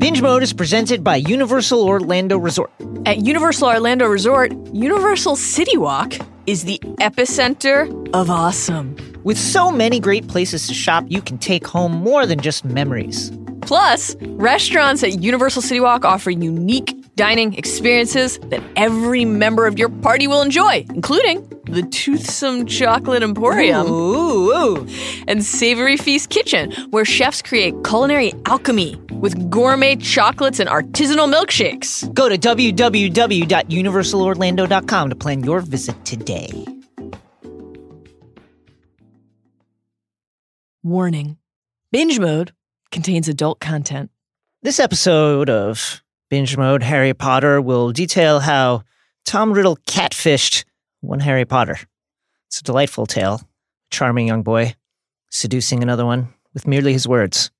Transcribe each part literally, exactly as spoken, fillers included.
Binge Mode is presented by Universal Orlando Resort. At Universal Orlando Resort, Universal CityWalk is the epicenter of awesome. With so many great places to shop, you can take home more than just memories. Plus, restaurants at Universal CityWalk offer unique dining experiences that every member of your party will enjoy, including the Toothsome Chocolate Emporium ooh, ooh. and Savory Feast Kitchen, where chefs create culinary alchemy with gourmet chocolates and artisanal milkshakes. Go to w w w dot universal orlando dot com to plan your visit today. Warning. Binge Mode contains adult content. This episode of Binge Mode Harry Potter will detail how Tom Riddle catfished one Harry Potter. It's a delightful tale. Charming young boy, seducing another one with merely his words.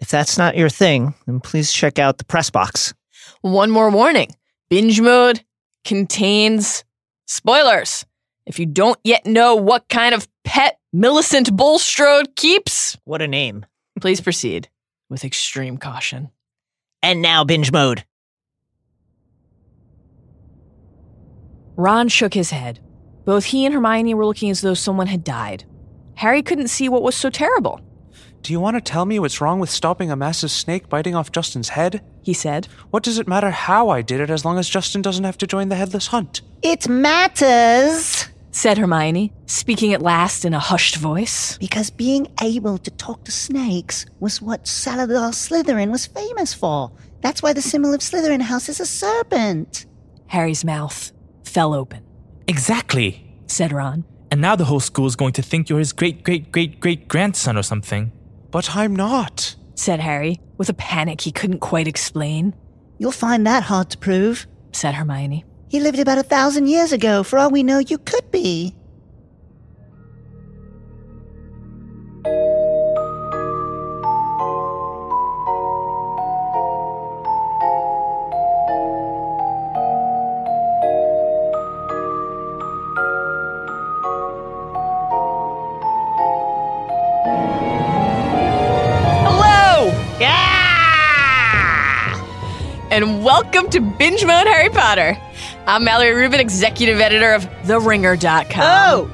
If that's not your thing, then please check out the press box. One more warning. Binge Mode contains spoilers. If you don't yet know what kind of pet Millicent Bulstrode keeps... What a name. Please proceed with extreme caution. And now, Binge Mode. Ron shook his head. Both he and Hermione were looking as though someone had died. Harry couldn't see what was so terrible. Do you want to tell me what's wrong with stopping a massive snake biting off Justin's head? He said. What does it matter how I did it as long as Justin doesn't have to join the headless hunt? It matters, said Hermione, speaking at last in a hushed voice. Because being able to talk to snakes was what Salazar Slytherin was famous for. That's why the symbol of Slytherin House is a serpent. Harry's mouth fell open. Exactly, said Ron. And now the whole school is going to think you're his great-great-great-great-grandson or something. But I'm not, said Harry, with a panic he couldn't quite explain. You'll find that hard to prove, said Hermione. He lived about a thousand years ago. For all we know, you could be. And welcome to Binge Mode Harry Potter. I'm Mallory Rubin, executive editor of the ringer dot com. Oh!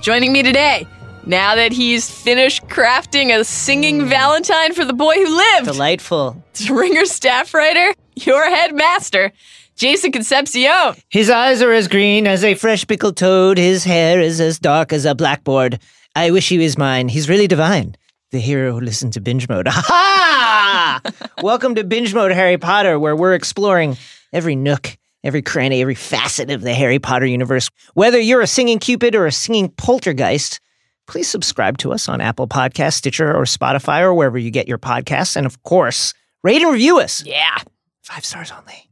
Joining me today, now that he's finished crafting a singing Valentine for the boy who lived. Delightful. Ringer staff writer, your headmaster, Jason Concepcion. His eyes are as green as a fresh pickled toad. His hair is as dark as a blackboard. I wish he was mine. He's really divine. The hero who listened to Binge Mode. Ha ha! Welcome to Binge Mode Harry Potter, where we're exploring every nook, every cranny, every facet of the Harry Potter universe. Whether you're a singing Cupid or a singing poltergeist, please subscribe to us on Apple Podcasts, Stitcher, or Spotify, or wherever you get your podcasts. And of course, rate and review us. Yeah. Five stars only.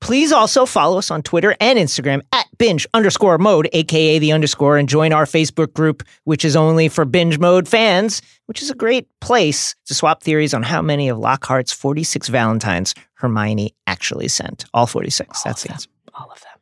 Please also follow us on Twitter and Instagram at binge underscore mode, a k a the underscore, and join our Facebook group, which is only for Binge Mode fans, which is a great place to swap theories on how many of Lockhart's forty-six Valentines Hermione actually sent. All forty-six. All That's the answer. All of them.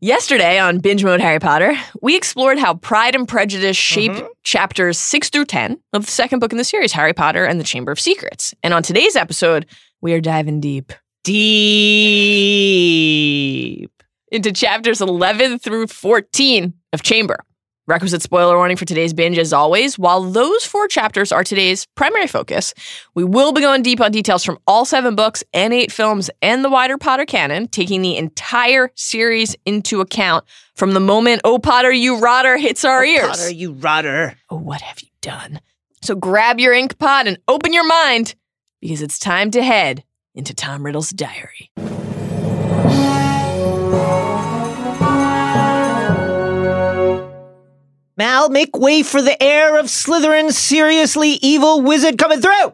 Yesterday on Binge Mode Harry Potter, we explored how Pride and Prejudice shaped mm-hmm. chapters six through ten of the second book in the series, Harry Potter and the Chamber of Secrets. And on today's episode, we are diving deep. Deep into chapters eleven through fourteen of Chamber. Requisite spoiler warning for today's binge, as always. While those four chapters are today's primary focus, we will be going deep on details from all seven books and eight films and the wider Potter canon, taking the entire series into account from the moment "Oh Potter, you rotter" hits our oh, ears. Potter, you rotter. Oh, what have you done? So grab your ink pot and open your mind, because it's time to head into Tom Riddle's diary. Mal, make way for the heir of Slytherin's seriously evil wizard coming through.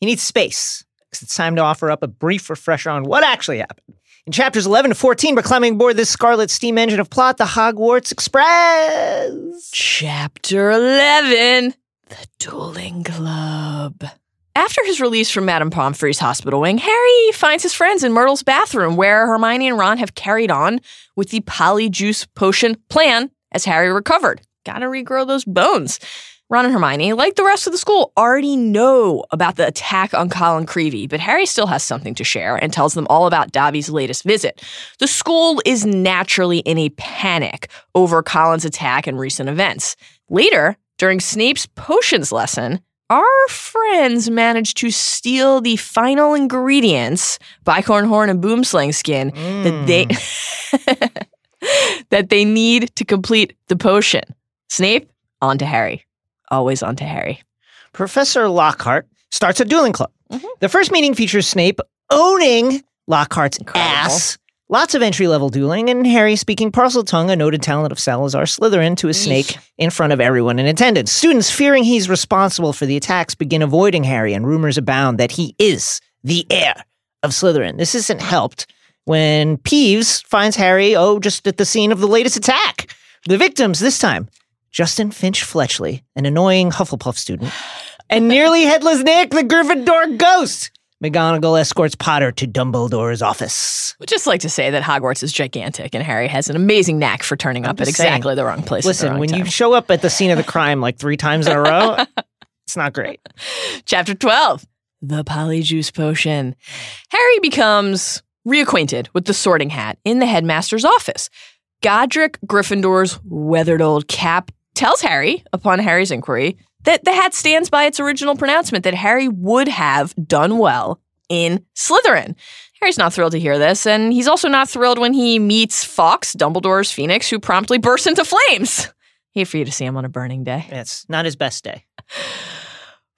He needs space, because it's time to offer up a brief refresher on what actually happened. In chapters eleven to fourteen, we're climbing aboard this scarlet steam engine of plot, the Hogwarts Express. Chapter eleven, the Dueling Club. After his release from Madame Pomfrey's hospital wing, Harry finds his friends in Myrtle's bathroom, where Hermione and Ron have carried on with the Polyjuice Potion plan as Harry recovered. Gotta regrow those bones. Ron and Hermione, like the rest of the school, already know about the attack on Colin Creevy, but Harry still has something to share and tells them all about Dobby's latest visit. The school is naturally in a panic over Colin's attack and recent events. Later, during Snape's potions lesson, our friends managed to steal the final ingredients, bicorn horn and boomslang skin, mm. that they that they need to complete the potion. Snape, on to Harry. Always on to Harry. Professor Lockhart starts a dueling club. Mm-hmm. The first meeting features Snape owning Lockhart's Incredible. ass, lots of entry-level dueling, and Harry speaking Parseltongue, a noted talent of Salazar Slytherin, to a snake in front of everyone in attendance. Students, fearing he's responsible for the attacks, begin avoiding Harry, and rumors abound that he is the heir of Slytherin. This isn't helped when Peeves finds Harry, oh, just at the scene of the latest attack. The victims this time, Justin Finch-Fletchley, an annoying Hufflepuff student, and Nearly Headless Nick, the Gryffindor ghost. McGonagall escorts Potter to Dumbledore's office. Would just like to say that Hogwarts is gigantic, and Harry has an amazing knack for turning I'm up at exactly saying, the wrong place. Listen, at the wrong when time. You show up at the scene of the crime like three times in a row, it's not great. Chapter twelve, the Polyjuice Potion. Harry becomes reacquainted with the Sorting Hat in the headmaster's office. Godric Gryffindor's weathered old cap tells Harry, upon Harry's inquiry, that the hat stands by its original pronouncement that Harry would have done well in Slytherin. Harry's not thrilled to hear this, and he's also not thrilled when he meets Fawkes, Dumbledore's phoenix, who promptly bursts into flames. Hate for you to see him on a burning day. It's not his best day.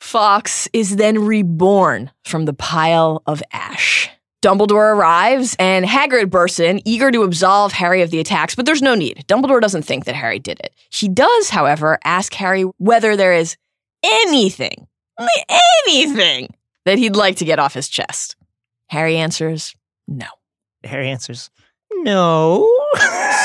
Fawkes is then reborn from the pile of ash. Dumbledore arrives, and Hagrid bursts in, eager to absolve Harry of the attacks, but there's no need. Dumbledore doesn't think that Harry did it. He does, however, ask Harry whether there is anything, anything, that he'd like to get off his chest. Harry answers, no. Harry answers, no.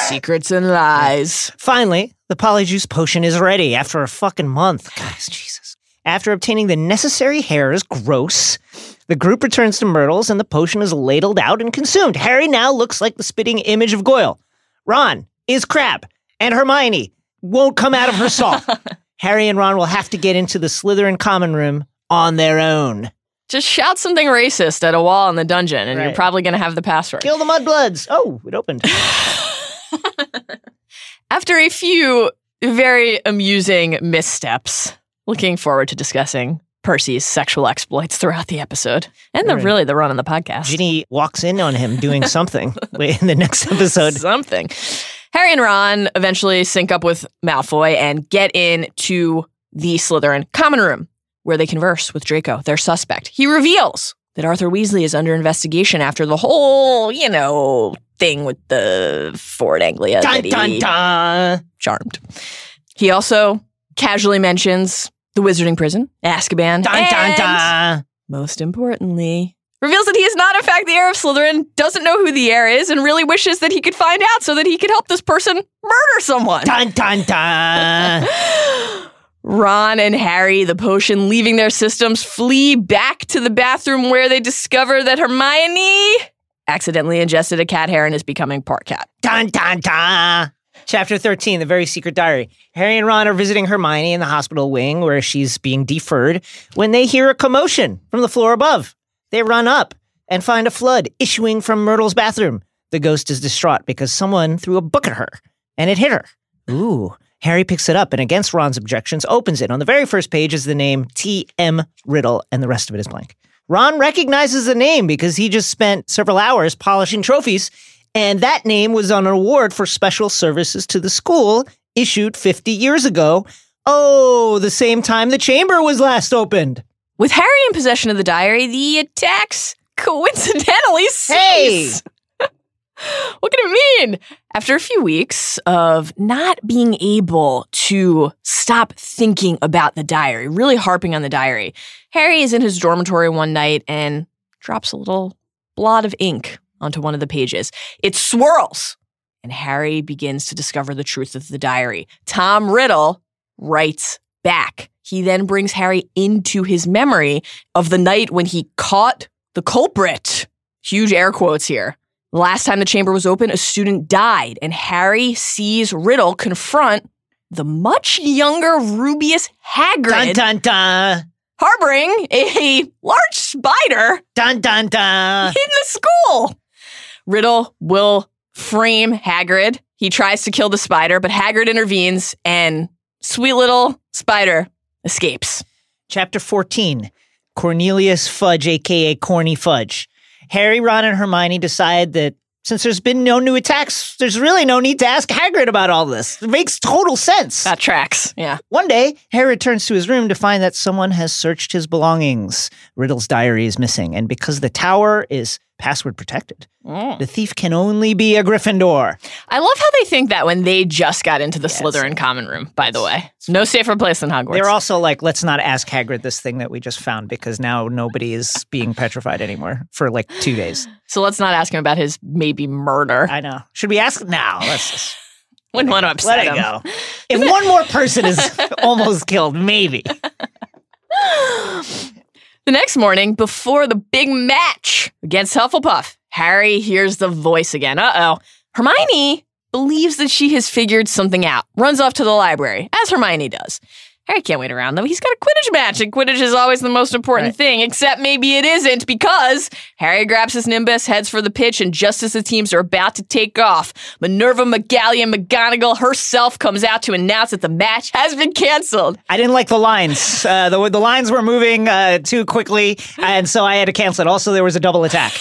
Secrets and lies. Finally, the Polyjuice Potion is ready after a fucking month. Guys, Jesus. After obtaining the necessary hairs, gross, the group returns to Myrtle's and the potion is ladled out and consumed. Harry now looks like the spitting image of Goyle. Ron is crab, and Hermione won't come out of her stall. Harry and Ron will have to get into the Slytherin common room on their own. Just shout something racist at a wall in the dungeon, and right. You're probably going to have the password. Kill the mudbloods. Oh, it opened. After a few very amusing missteps, looking forward to discussing Percy's sexual exploits throughout the episode. And the, really the run on the podcast. Ginny walks in on him doing something in the next episode. Something. Harry and Ron eventually sync up with Malfoy and get into the Slytherin common room, where they converse with Draco, their suspect. He reveals that Arthur Weasley is under investigation after the whole, you know, thing with the Ford Anglia. Dun, dun, dun. Charmed. He also casually mentions the wizarding prison, Azkaban, dun, and, dun, dun. most importantly, reveals that he is not, in fact, the heir of Slytherin, doesn't know who the heir is, and really wishes that he could find out so that he could help this person murder someone. Dun, dun, dun. Ron and Harry, the potion leaving their systems, flee back to the bathroom where they discover that Hermione accidentally ingested a cat hair and is becoming part cat. Dun, dun, dun. Chapter thirteen, The Very Secret Diary. Harry and Ron are visiting Hermione in the hospital wing where she's being deferred when they hear a commotion from the floor above. They run up and find a flood issuing from Myrtle's bathroom. The ghost is distraught because someone threw a book at her and it hit her. Ooh. Harry picks it up and, against Ron's objections, opens it. On the very first page is the name T M Riddle and the rest of it is blank. Ron recognizes the name because he just spent several hours polishing trophies. And that name was on an award for special services to the school issued fifty years ago. Oh, the same time the chamber was last opened. With Harry in possession of the diary, the attacks coincidentally cease. Hey! What can it mean? After a few weeks of not being able to stop thinking about the diary, really harping on the diary, Harry is in his dormitory one night and drops a little blot of ink onto one of the pages. It swirls, and Harry begins to discover the truth of the diary. Tom Riddle writes back. He then brings Harry into his memory of the night when he caught the culprit. Huge air quotes here. The last time the chamber was open, a student died, and Harry sees Riddle confront the much younger Rubius Hagrid, dun, dun, dun. harboring a large spider dun, dun, dun. in the school. Riddle will frame Hagrid. He tries to kill the spider, but Hagrid intervenes, and sweet little spider escapes. Chapter fourteen, Cornelius Fudge, a k a. Corny Fudge. Harry, Ron, and Hermione decide that since there's been no new attacks, there's really no need to ask Hagrid about all this. It makes total sense. That tracks, yeah. One day, Harry returns to his room to find that someone has searched his belongings. Riddle's diary is missing, and because the tower is password protected, mm. the thief can only be a Gryffindor. I love how they think that when they just got into the yes. Slytherin common room, by the way. No safer place than Hogwarts. They're also like, let's not ask Hagrid this thing that we just found because now nobody is being petrified anymore for like two days. So let's not ask him about his maybe murder. I know. Should we ask? No. Let's just... Wouldn't want to upset him. Let it go. If one more person is almost killed, maybe. The next morning, before the big match against Hufflepuff, Harry hears the voice again. Uh-oh. Hermione believes that she has figured something out, runs off to the library, as Hermione does. Harry can't wait around, though. He's got a Quidditch match, and Quidditch is always the most important right. thing, except maybe it isn't, because Harry grabs his Nimbus, heads for the pitch, and just as the teams are about to take off, Minerva McGonagall herself comes out to announce that the match has been canceled. I didn't like the lines. Uh, the, the lines were moving uh, too quickly, and so I had to cancel it. Also, there was a double attack.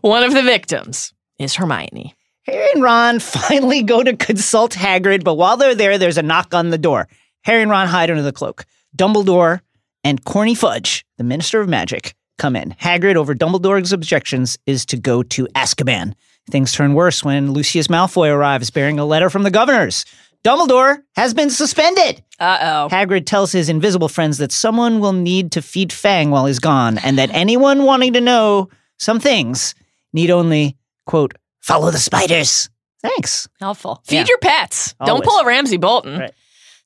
One of the victims is Hermione. Harry and Ron finally go to consult Hagrid, but while they're there, there's a knock on the door. Harry and Ron hide under the cloak. Dumbledore and Corny Fudge, the Minister of Magic, come in. Hagrid, over Dumbledore's objections, is to go to Azkaban. Things turn worse when Lucius Malfoy arrives, bearing a letter from the governors. Dumbledore has been suspended. Uh-oh. Hagrid tells his invisible friends that someone will need to feed Fang while he's gone, and that anyone wanting to know some things need only, quote, follow the spiders. Thanks. Helpful. Feed yeah. your pets. Always. Don't pull a Ramsay Bolton. Right.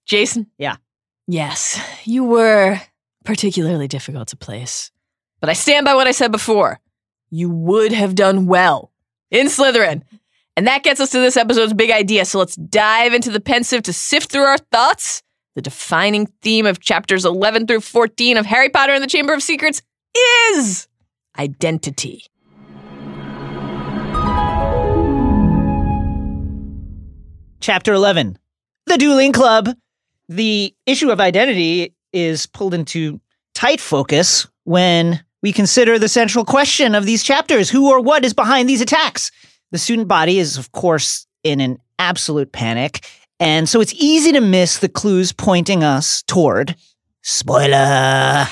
Jason? Yeah. Yes, you were particularly difficult to place. But I stand by what I said before. You would have done well in Slytherin. And that gets us to this episode's big idea. So let's dive into the pensive to sift through our thoughts. The defining theme of chapters eleven through fourteen of Harry Potter and the Chamber of Secrets is identity. Chapter eleven, The Dueling Club. The issue of identity is pulled into tight focus when we consider the central question of these chapters. Who or what is behind these attacks? The student body is, of course, in an absolute panic, and so it's easy to miss the clues pointing us toward, spoiler,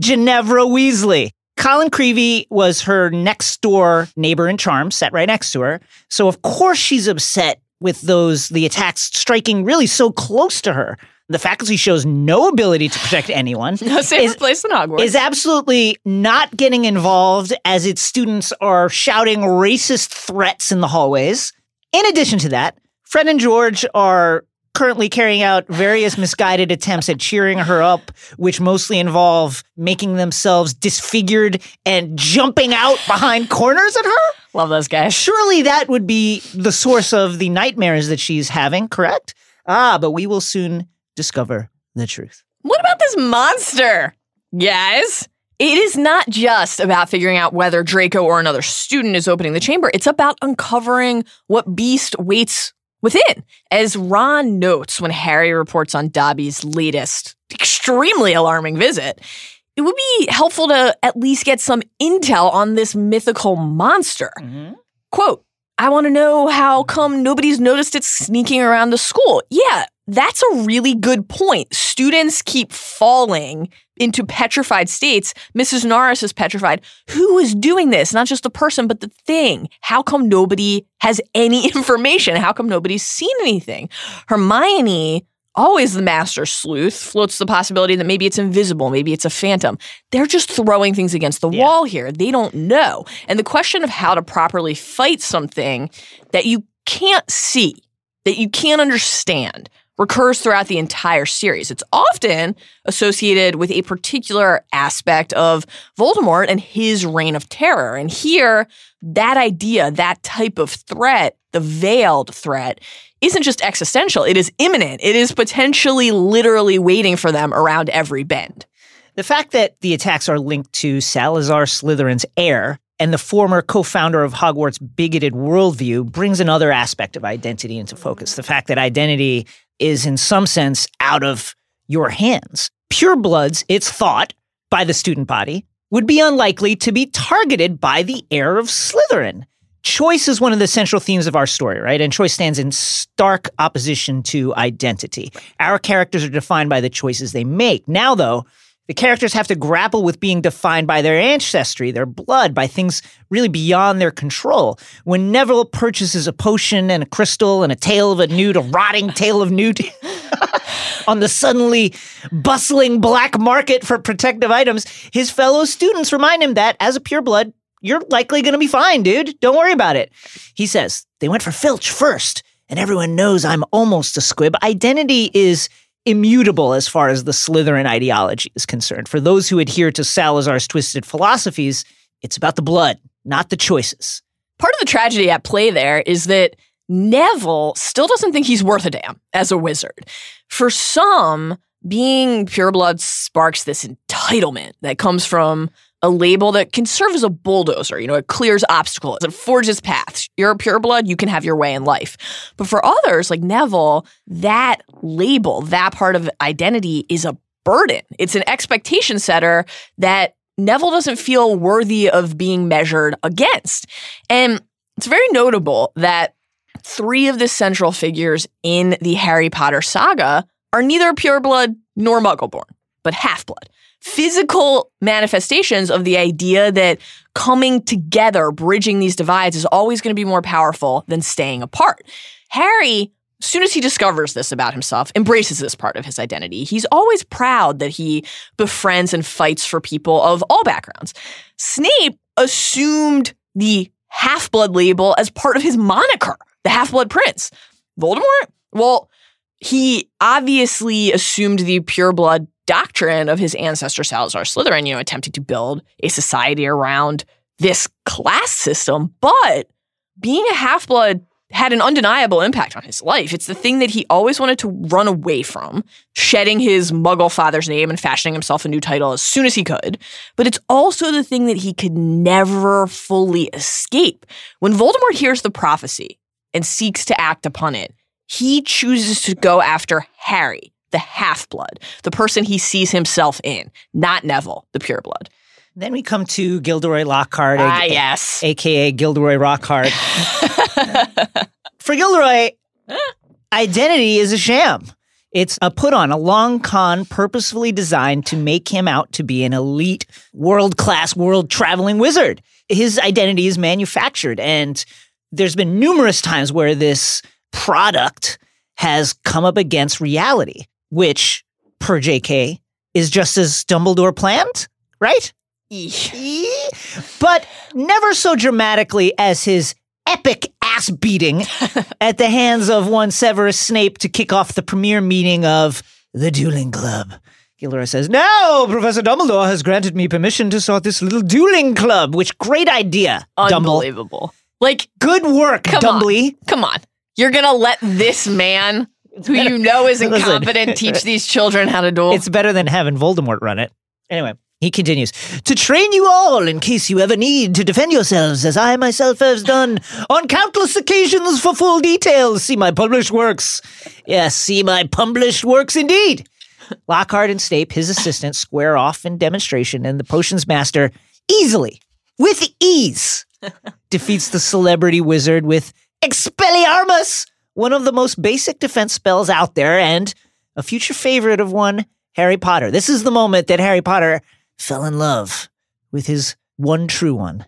Ginevra Weasley. Colin Creevy was her next-door neighbor in charm, sat right next to her, so of course she's upset with those, the attacks striking really so close to her. The faculty shows no ability to protect anyone. No safer place than Hogwarts. Is absolutely not getting involved as its students are shouting racist threats in the hallways. In addition to that, Fred and George are currently carrying out various misguided attempts at cheering her up, which mostly involve making themselves disfigured and jumping out behind corners at her. Love those guys. Surely that would be the source of the nightmares that she's having, correct? Ah, but we will soon discover the truth. What about this monster, guys? It is not just about figuring out whether Draco or another student is opening the chamber. It's about uncovering what beast waits within, as Ron notes when Harry reports on Dobby's latest extremely alarming visit. It would be helpful to at least get some intel on this mythical monster. Mm-hmm. Quote, I want to know how come nobody's noticed it sneaking around the school. Yeah, that's a really good point. Students keep falling into petrified states. Missus Norris is petrified. Who is doing this? Not just the person, but the thing. How come nobody has any information? How come nobody's seen anything? Hermione, always the master sleuth, floats the possibility that maybe it's invisible, maybe it's a phantom. They're just throwing things against the yeah. wall here. They don't know. And the question of how to properly fight something that you can't see, that you can't understand, recurs throughout the entire series. It's often associated with a particular aspect of Voldemort and his reign of terror. And here, that idea, that type of threat, the veiled threat, isn't just existential. It is imminent. It is potentially literally waiting for them around every bend. The fact that the attacks are linked to Salazar Slytherin's heir and the former co-founder of Hogwarts' bigoted worldview brings another aspect of identity into focus. The fact that identity is in some sense out of your hands. Purebloods, it's thought, by the student body, would be unlikely to be targeted by the heir of Slytherin. Choice is one of the central themes of our story, right? And choice stands in stark opposition to identity. Our characters are defined by the choices they make. Now, though, the characters have to grapple with being defined by their ancestry, their blood, by things really beyond their control. When Neville purchases a potion and a crystal and a tail of a newt, a rotting tail of newt on the suddenly bustling black market for protective items, his fellow students remind him that as a pureblood, you're likely going to be fine, dude. Don't worry about it. He says, they went for Filch first, and everyone knows I'm almost a squib. Identity is immutable as far as the Slytherin ideology is concerned. For those who adhere to Salazar's twisted philosophies, it's about the blood, not the choices. Part of the tragedy at play there is that Neville still doesn't think he's worth a damn as a wizard. For some, being pureblood sparks this entitlement that comes from a label that can serve as a bulldozer. You know, it clears obstacles, it forges paths. You're a pureblood, you can have your way in life. But for others, like Neville, that label, that part of identity is a burden. It's an expectation setter that Neville doesn't feel worthy of being measured against. And it's very notable that three of the central figures in the Harry Potter saga are neither pureblood nor Muggleborn, but half-blood. Physical manifestations of the idea that coming together, bridging these divides, is always going to be more powerful than staying apart. Harry, as soon as he discovers this about himself, embraces this part of his identity. He's always proud that he befriends and fights for people of all backgrounds. Snape assumed the half-blood label as part of his moniker, the half-blood prince. Voldemort? Well, he obviously assumed the pureblood doctrine of his ancestor Salazar Slytherin, you know, attempting to build a society around this class system. But being a half-blood had an undeniable impact on his life. It's the thing that he always wanted to run away from, shedding his Muggle father's name and fashioning himself a new title as soon as he could. But it's also the thing that he could never fully escape. When Voldemort hears the prophecy and seeks to act upon it, he chooses to go after Harry, the half-blood, the person he sees himself in, not Neville, the pureblood. Then we come to Gilderoy Lockhart, ah, a- yes. a- a.k.a. Gilderoy Rockhart. For Gilderoy, identity is a sham. It's a put-on, a long con purposefully designed to make him out to be an elite, world-class, world-traveling wizard. His identity is manufactured, and there's been numerous times where this product has come up against reality, which, per J K, is just as Dumbledore planned, right? E. But never so dramatically as his epic ass beating at the hands of one Severus Snape to kick off the premiere meeting of the Dueling Club. Gilderoy says, "No, Professor Dumbledore has granted me permission to start this little dueling club," which great idea, Unbelievable. Dumble. Like, good work, come Dumbly. On. Come on. You're going to let this man, who you know is incompetent, teach these children how to duel? It's better than having Voldemort run it. Anyway, he continues, "To train you all in case you ever need to defend yourselves, as I myself have done on countless occasions. For full details, see my published works." Yes, see my published works indeed. Lockhart and Snape, his assistant, square off in demonstration, and the potions master easily, with ease, defeats the celebrity wizard with Expelliarmus, one of the most basic defense spells out there, and a future favorite of one Harry Potter. This is the moment that Harry Potter fell in love with his one true one.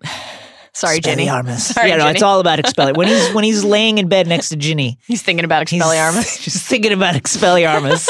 Sorry, Jenny. Sorry, yeah, no, Ginny. It's all about Expelliarmus. When he's when he's laying in bed next to Ginny, he's thinking about Expelliarmus. He's just thinking about Expelliarmus.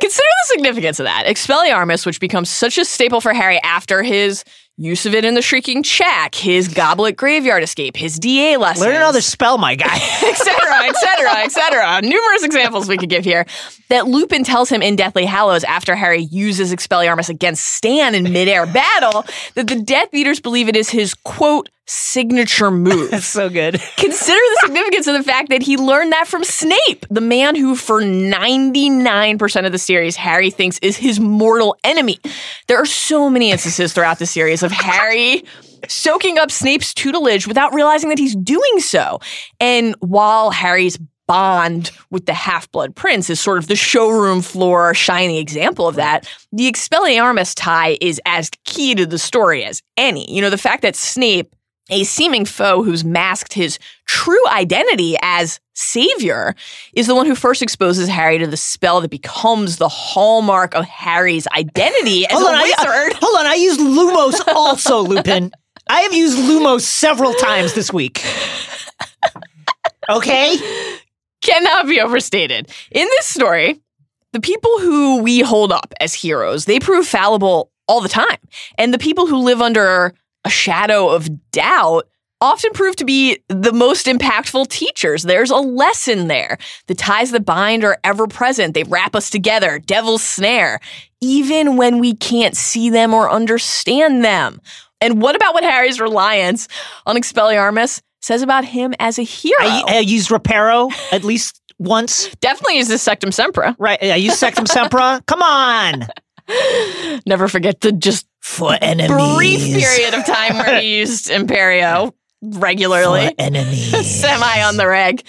Consider the significance of that. Expelliarmus, which becomes such a staple for Harry after his Use of it in the Shrieking Shack, his Goblet Graveyard Escape, his D A lessons. Learn another spell, my guy. Et cetera, et cetera, et cetera. Numerous examples we could give here. That Lupin tells him in Deathly Hallows after Harry uses Expelliarmus against Stan in midair battle that the Death Eaters believe it is his, quote, signature move. That's so good. Consider the significance of the fact that he learned that from Snape, the man who for ninety-nine percent of the series Harry thinks is his mortal enemy. There are so many instances throughout the series of Harry soaking up Snape's tutelage without realizing that he's doing so. And while Harry's bond with the Half-Blood Prince is sort of the showroom floor shiny example of that, the Expelliarmus tie is as key to the story as any. You know, the fact that Snape, a seeming foe who's masked his true identity as savior, is the one who first exposes Harry to the spell that becomes the hallmark of Harry's identity as hold a on, wizard. I, I, hold on, I used Lumos also, Lupin. I have used Lumos several times this week. Okay? Cannot be overstated. In this story, the people who we hold up as heroes, they prove fallible all the time. And the people who live under a shadow of doubt often prove to be the most impactful teachers. There's a lesson there. The ties that bind are ever present. They wrap us together. Devil's snare. Even when we can't see them or understand them. And what about what Harry's reliance on Expelliarmus says about him as a hero? I, I used Reparo at least once. Definitely used the Sectum Sempra. Right. I used Sectum Sempra. Come on. Never forget the just for enemies brief period of time where he used Imperio regularly. For enemies. Semi on the reg.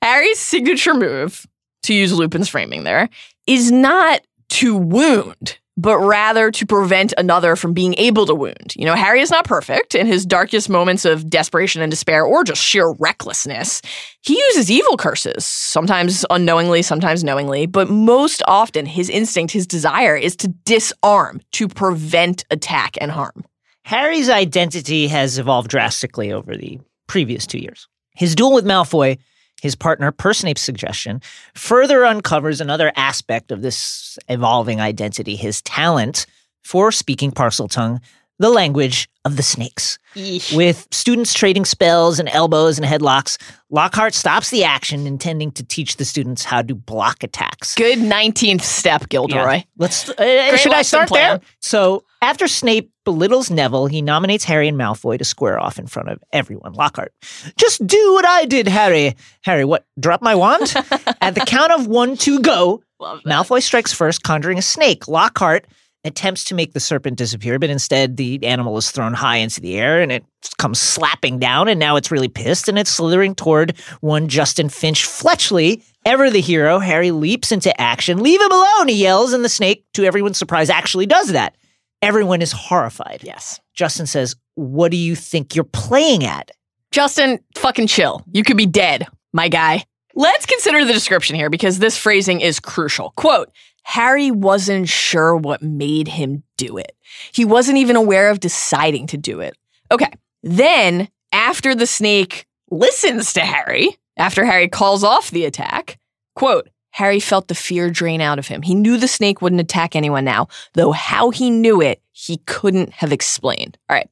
Harry's signature move, to use Lupin's framing there, is not to wound, but rather to prevent another from being able to wound. You know, Harry is not perfect. In his darkest moments of desperation and despair or just sheer recklessness, he uses evil curses, sometimes unknowingly, sometimes knowingly, but most often his instinct, his desire is to disarm, to prevent attack and harm. Harry's identity has evolved drastically over the previous two years. His duel with Malfoy, his partner, per Snape's suggestion, further uncovers another aspect of this evolving identity, his talent for speaking Parseltongue, the language of the snakes. Eesh. With students trading spells and elbows and headlocks, Lockhart stops the action, intending to teach the students how to block attacks. Good nineteenth step, Gilderoy. Yeah. Let's. Uh, should I start there? So after Snape belittles Neville, he nominates Harry and Malfoy to square off in front of everyone. Lockhart, just do what I did, Harry. Harry, what? Drop my wand? At the count of one, two, go. Malfoy strikes first, conjuring a snake. Lockhart attempts to make the serpent disappear, but instead the animal is thrown high into the air and it comes slapping down, and now it's really pissed and it's slithering toward one Justin Finch-Fletchley. Ever the hero, Harry leaps into action. Leave him alone, he yells, and the snake, to everyone's surprise, actually does that. Everyone is horrified. Yes. Justin says, "What do you think you're playing at?" Justin, fucking chill. You could be dead, my guy. Let's consider the description here because this phrasing is crucial. Quote, Harry wasn't sure what made him do it. He wasn't even aware of deciding to do it. Okay, then after the snake listens to Harry, after Harry calls off the attack, quote, Harry felt the fear drain out of him. He knew the snake wouldn't attack anyone now, though how he knew it, he couldn't have explained. All right,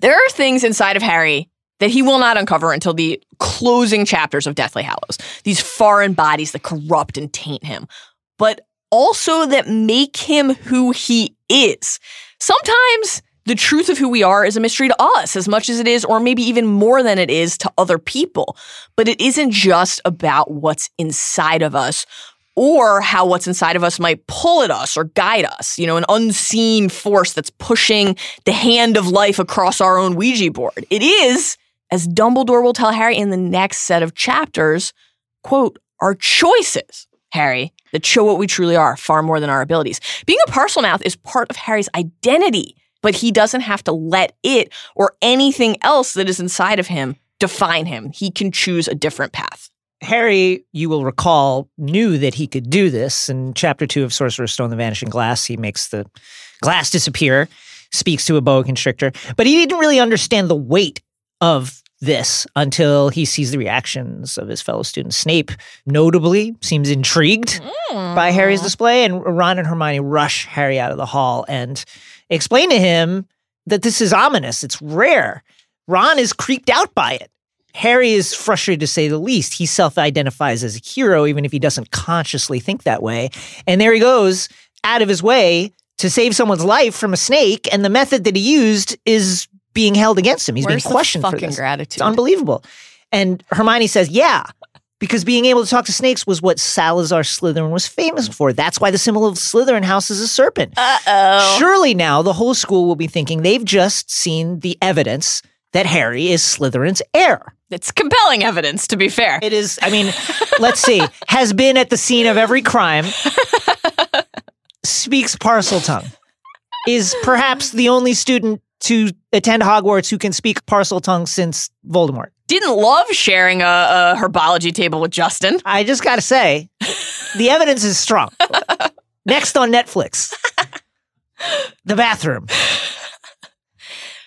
there are things inside of Harry that he will not uncover until the closing chapters of Deathly Hallows, these foreign bodies that corrupt and taint him, but also that make him who he is. Sometimes the truth of who we are is a mystery to us as much as it is, or maybe even more than it is to other people. But it isn't just about what's inside of us or how what's inside of us might pull at us or guide us, you know, an unseen force that's pushing the hand of life across our own Ouija board. It is, as Dumbledore will tell Harry in the next set of chapters, quote, our choices, Harry, that show what we truly are, far more than our abilities. Being a Parselmouth is part of Harry's identity, but he doesn't have to let it or anything else that is inside of him define him. He can choose a different path. Harry, you will recall, knew that he could do this. In Chapter two of Sorcerer's Stone, The Vanishing Glass, he makes the glass disappear, speaks to a boa constrictor, but he didn't really understand the weight of this until he sees the reactions of his fellow students. Snape, notably, seems intrigued mm. by Harry's display, and Ron and Hermione rush Harry out of the hall and explain to him that this is ominous. It's rare. Ron is creeped out by it. Harry is frustrated, to say the least. He self-identifies as a hero, even if he doesn't consciously think that way. And there he goes, out of his way to save someone's life from a snake, and the method that he used is being held against him. He's Where's being questioned the fucking for this. Gratitude? It's unbelievable. And Hermione says, yeah, because being able to talk to snakes was what Salazar Slytherin was famous for. That's why the symbol of Slytherin house is a serpent. Uh-oh. Surely now the whole school will be thinking they've just seen the evidence that Harry is Slytherin's heir. It's compelling evidence, to be fair. It is, I mean, let's see. Has been at the scene of every crime. Speaks Parseltongue. Is perhaps the only student to attend Hogwarts who can speak Parseltongue since Voldemort. Didn't love sharing a, a herbology table with Justin. I just gotta say, the evidence is strong. Next on Netflix. The bathroom.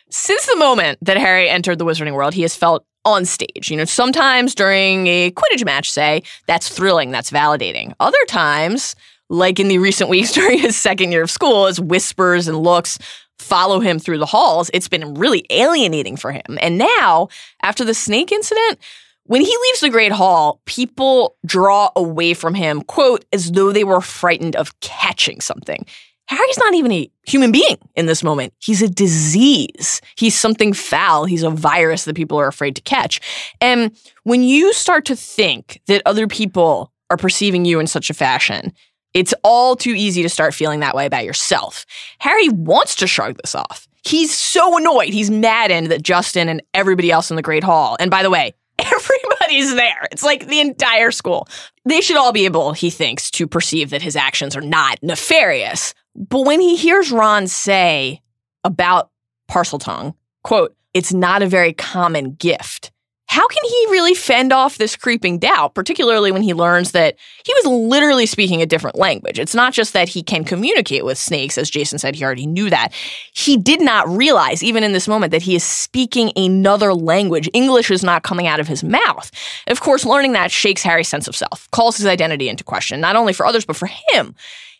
Since the moment that Harry entered the Wizarding World, he has felt on stage. You know, sometimes during a Quidditch match, say, that's thrilling, that's validating. Other times, like in the recent weeks during his second year of school, as whispers and looks follow him through the halls, it's been really alienating for him. And now, after the snake incident, when he leaves the Great Hall, people draw away from him, quote, as though they were frightened of catching something. Harry's not even a human being in this moment. He's a disease. He's something foul. He's a virus that people are afraid to catch. And when you start to think that other people are perceiving you in such a fashion, it's all too easy to start feeling that way about yourself. Harry wants to shrug this off. He's so annoyed. He's maddened that Justin and everybody else in the Great Hall, and by the way, everybody's there. It's like the entire school. They should all be able, he thinks, to perceive that his actions are not nefarious. But when he hears Ron say about Parseltongue, quote, it's not a very common gift, how can he really fend off this creeping doubt, particularly when he learns that he was literally speaking a different language? It's not just that he can communicate with snakes, as Jason said, he already knew that. He did not realize, even in this moment, that he is speaking another language. English is not coming out of his mouth. Of course, learning that shakes Harry's sense of self, calls his identity into question, not only for others, but for him.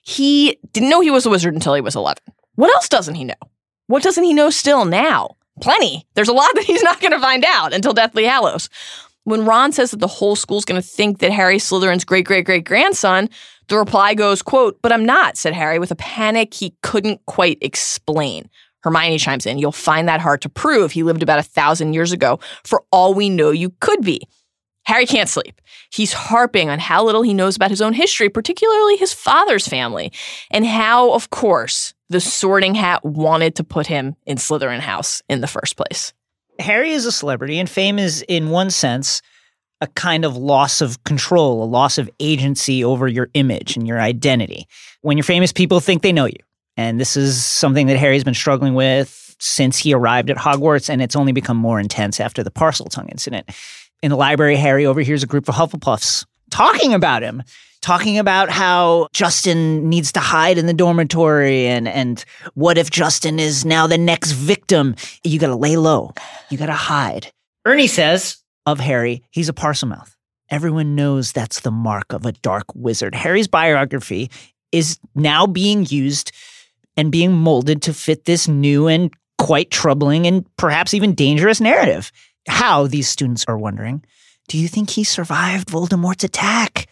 He didn't know he was a wizard until he was eleven. What else doesn't he know? What doesn't he know still now? Plenty. There's a lot that he's not going to find out until Deathly Hallows. When Ron says that the whole school's going to think that Harry's Slytherin's great-great-great-grandson, the reply goes, quote, but I'm not, said Harry, with a panic he couldn't quite explain. Hermione chimes in, you'll find that hard to prove. He lived about a thousand years ago. For all we know, you could be. Harry can't sleep. He's harping on how little he knows about his own history, particularly his father's family, and how, of course, the Sorting Hat wanted to put him in Slytherin House in the first place. Harry is a celebrity, and fame is, in one sense, a kind of loss of control, a loss of agency over your image and your identity. When you're famous, people think they know you. And this is something that Harry's been struggling with since he arrived at Hogwarts, and it's only become more intense after the Parseltongue incident. In the library, Harry overhears a group of Hufflepuffs talking about him, talking about how Justin needs to hide in the dormitory and, and what if Justin is now the next victim? You got to lay low. You got to hide. Ernie says of Harry, he's a Parselmouth. Everyone knows that's the mark of a dark wizard. Harry's biography is now being used and being molded to fit this new and quite troubling and perhaps even dangerous narrative. How, these students are wondering, do you think he survived Voldemort's attack?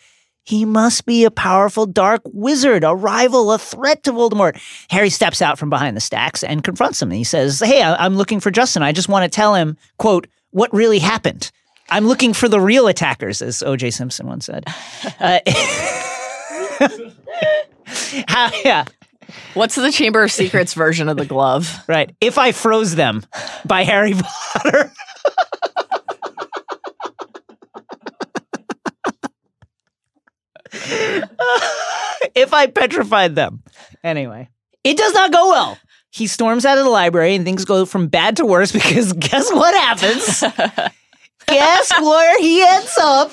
He must be a powerful dark wizard, a rival, a threat to Voldemort. Harry steps out from behind the stacks and confronts him. And he says, hey, I'm looking for Justin. I just want to tell him, quote, what really happened. I'm looking for the real attackers, as O J Simpson once said. Uh, how, yeah. What's the Chamber of Secrets version of the glove? Right. If I Froze Them by Harry Potter. If I Petrified Them. Anyway, it does not go well. He storms out of the library and things go from bad to worse because guess what happens? Guess where he ends up?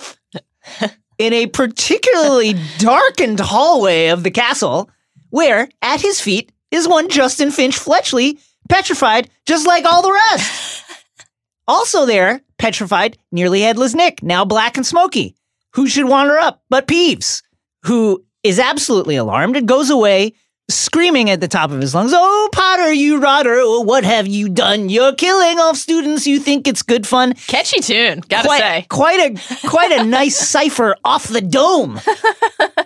In a particularly darkened hallway of the castle where at his feet is one Justin Finch-Fletchley, petrified just like all the rest. Also there, petrified, Nearly Headless Nick, now black and smoky. Who should wander up but Peeves, who is absolutely alarmed and goes away screaming at the top of his lungs, "Oh, Potter, you rotter, what have you done? You're killing off students. You think it's good fun." Catchy tune, gotta quite, say. Quite a quite a nice cipher off the dome